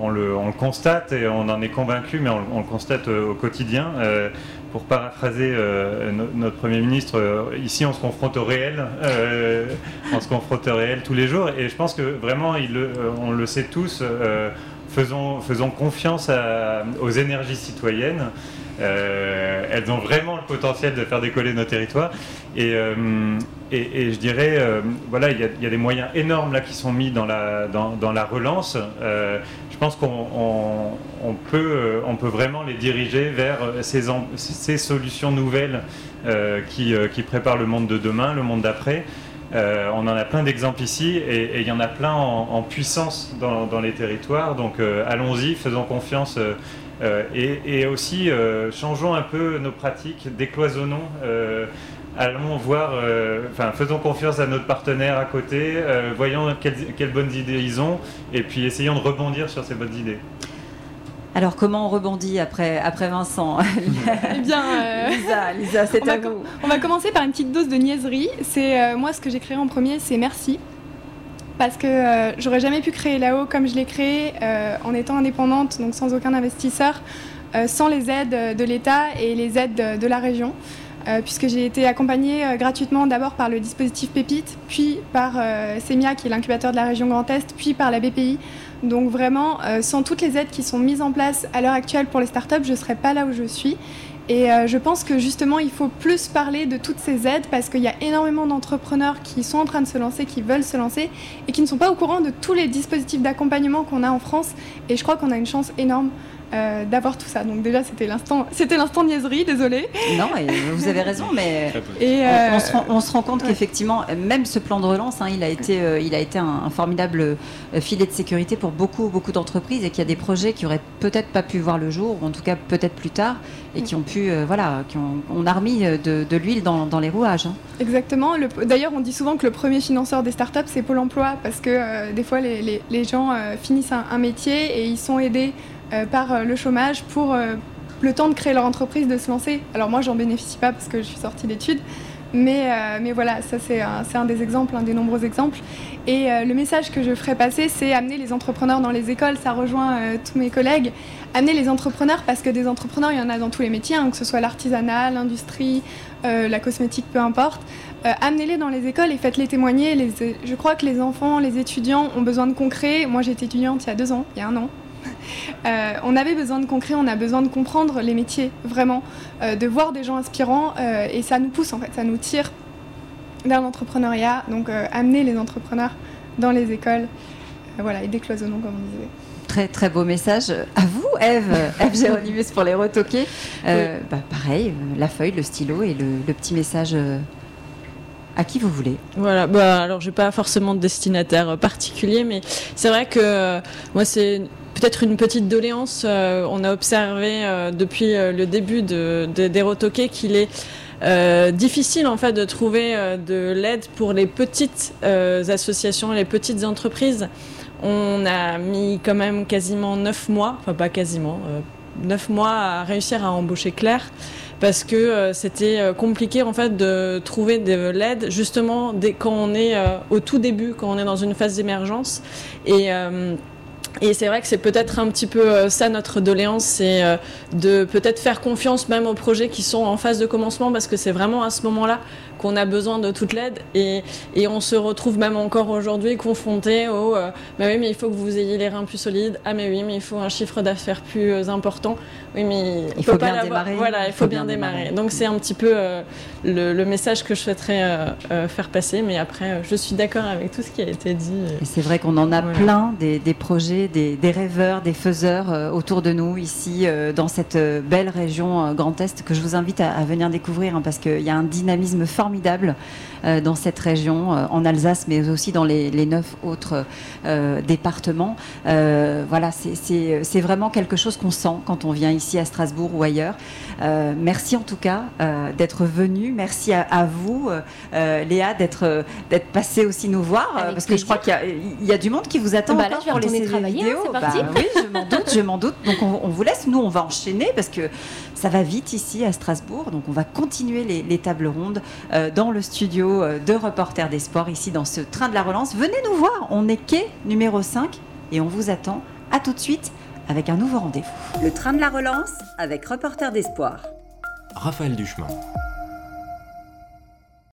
on, le, on le constate et on en est convaincu, mais on, on le constate euh, au quotidien. Euh, pour paraphraser euh, no, notre Premier ministre, euh, ici, on se confronte au réel, euh, on se confronte au réel tous les jours. Et je pense que vraiment, il, euh, on le sait tous. Euh, faisons, faisons confiance à, aux énergies citoyennes. Euh, elles ont vraiment le potentiel de faire décoller nos territoires et, euh, et, et je dirais euh, voilà, il y, y a des moyens énormes là qui sont mis dans la, dans, dans la relance. Euh, je pense qu'on on, on peut, on peut vraiment les diriger vers ces, ces solutions nouvelles euh, qui, euh, qui préparent le monde de demain, le monde d'après. Euh, on en a plein d'exemples ici et il y en a plein en, en puissance dans, dans les territoires, donc euh, allons-y, faisons confiance euh, Euh, et, et aussi, euh, changeons un peu nos pratiques, décloisonnons, euh, allons voir, euh, enfin, faisons confiance à notre partenaire à côté, euh, voyons quelles, quelles bonnes idées ils ont, et puis essayons de rebondir sur ces bonnes idées. Alors, comment on rebondit après, après Vincent? Eh bien, euh... Lisa, Lisa, c'est à vous. On va commencer par une petite dose de niaiserie. C'est, euh, moi, ce que j'ai créé en premier, c'est merci. Parce que euh, j'aurais jamais pu créer là-haut comme je l'ai créé euh, en étant indépendante, donc sans aucun investisseur, euh, sans les aides de l'État et les aides de, de la région, euh, puisque j'ai été accompagnée euh, gratuitement d'abord par le dispositif Pépite, puis par euh, Semia qui est l'incubateur de la région Grand Est, puis par la B P I. Donc vraiment, euh, sans toutes les aides qui sont mises en place à l'heure actuelle pour les startups, je ne serais pas là où je suis. Et euh, je pense que justement, il faut plus parler de toutes ces aides parce qu'il y a énormément d'entrepreneurs qui sont en train de se lancer, qui veulent se lancer et qui ne sont pas au courant de tous les dispositifs d'accompagnement qu'on a en France. Et je crois qu'on a une chance énorme euh, d'avoir tout ça. Donc déjà, c'était l'instant, c'était l'instant niaiserie, désolée. Non, vous avez raison, mais et euh... on, on, se rend, on se rend compte ouais. qu'effectivement, même ce plan de relance, hein, il a été, euh, il a été un, un formidable filet de sécurité pour beaucoup, beaucoup d'entreprises et qu'il y a des projets qui n'auraient peut-être pas pu voir le jour, ou en tout cas peut-être plus tard, et qui ont pu, euh, voilà, qui ont, on a remis de, de l'huile dans, dans les rouages. Hein. Exactement. Le, d'ailleurs, on dit souvent que le premier financeur des startups, c'est Pôle emploi, parce que euh, des fois, les, les, les gens euh, finissent un, un métier et ils sont aidés euh, par euh, le chômage pour euh, le temps de créer leur entreprise, de se lancer. Alors moi, j'en bénéficie pas parce que je suis sortie d'études, mais, euh, mais voilà, ça c'est un, c'est un des exemples, un des nombreux exemples. Et euh, le message que je ferai passer, c'est amener les entrepreneurs dans les écoles. Ça rejoint euh, tous mes collègues. Amener les entrepreneurs, parce que des entrepreneurs, il y en a dans tous les métiers, hein, que ce soit l'artisanat, l'industrie, euh, la cosmétique, peu importe. Euh, amenez-les dans les écoles et faites-les témoigner. Les, je crois que les enfants, les étudiants ont besoin de concret. Moi, j'étais étudiante il y a deux ans, il y a un an. Euh, on avait besoin de concret, on a besoin de comprendre les métiers, vraiment, euh, de voir des gens inspirants. Euh, et ça nous pousse, en fait, ça nous tire vers l'entrepreneuriat. Donc, euh, amener les entrepreneurs dans les écoles, euh, voilà, et décloisonnons, comme on disait. Très, très beau message à vous, Eve, Eve Géronimus pour les Retoqués. Euh, oui. bah, pareil, la feuille, le stylo et le, le petit message... Euh... à qui vous voulez. Voilà, bah, alors je n'ai pas forcément de destinataire particulier, mais c'est vrai que euh, moi c'est peut-être une petite doléance. Euh, on a observé euh, depuis euh, le début de, de, des Retoqués qu'il est euh, difficile en fait de trouver euh, de l'aide pour les petites euh, associations, les petites entreprises. On a mis quand même quasiment neuf mois, enfin pas quasiment, euh, neuf mois à réussir à embaucher Claire, parce que euh, c'était euh, compliqué en fait de trouver de l'aide justement dès, quand on est euh, au tout début, quand on est dans une phase d'émergence. Et, euh, et c'est vrai que c'est peut-être un petit peu euh, ça notre doléance, c'est euh, de peut-être faire confiance même aux projets qui sont en phase de commencement, parce que c'est vraiment à ce moment-là qu'on a besoin de toute l'aide. Et, et on se retrouve même encore aujourd'hui confronté au euh, « bah oui, mais il faut que vous ayez les reins plus solides, ah mais oui, mais il faut un chiffre d'affaires plus important, oui mais il faut, faut pas l'avoir, voilà, il faut, faut bien, bien démarrer. » Donc c'est un petit peu euh, le, le message que je souhaiterais euh, euh, faire passer, mais après euh, je suis d'accord avec tout ce qui a été dit. Et, et c'est vrai qu'on en a voilà. plein des, des projets trouver des, des rêveurs, des faiseurs euh, autour de nous ici euh, dans cette euh, belle région euh, Grand Est que je vous invite à, à venir découvrir hein, parce qu'il y a un dynamisme formidable euh, dans cette région euh, en Alsace mais aussi dans les, les neuf autres euh, départements. Euh, voilà, c'est, c'est, c'est vraiment quelque chose qu'on sent quand on vient ici à Strasbourg ou ailleurs. Euh, merci en tout cas euh, d'être venu. Merci à, à vous euh, Léa d'être, d'être passée aussi nous voir euh, parce que je crois qu'il y a, il y a du monde qui vous attend bah encore là, pour les travailler, vidéos. Hein, c'est parti. Bah, oui, je m'en doute, je m'en doute. Donc on, on vous laisse, nous on va enchaîner parce que ça va vite ici à Strasbourg. Donc on va continuer les, les tables rondes euh, dans le studio euh, de Reporters d'espoir ici dans ce train de la relance. Venez nous voir, on est quai numéro cinq et on vous attend. À tout de suite avec un nouveau rendez-vous. Le train de la relance avec Reporters d'espoir. Raphaël Duchemin.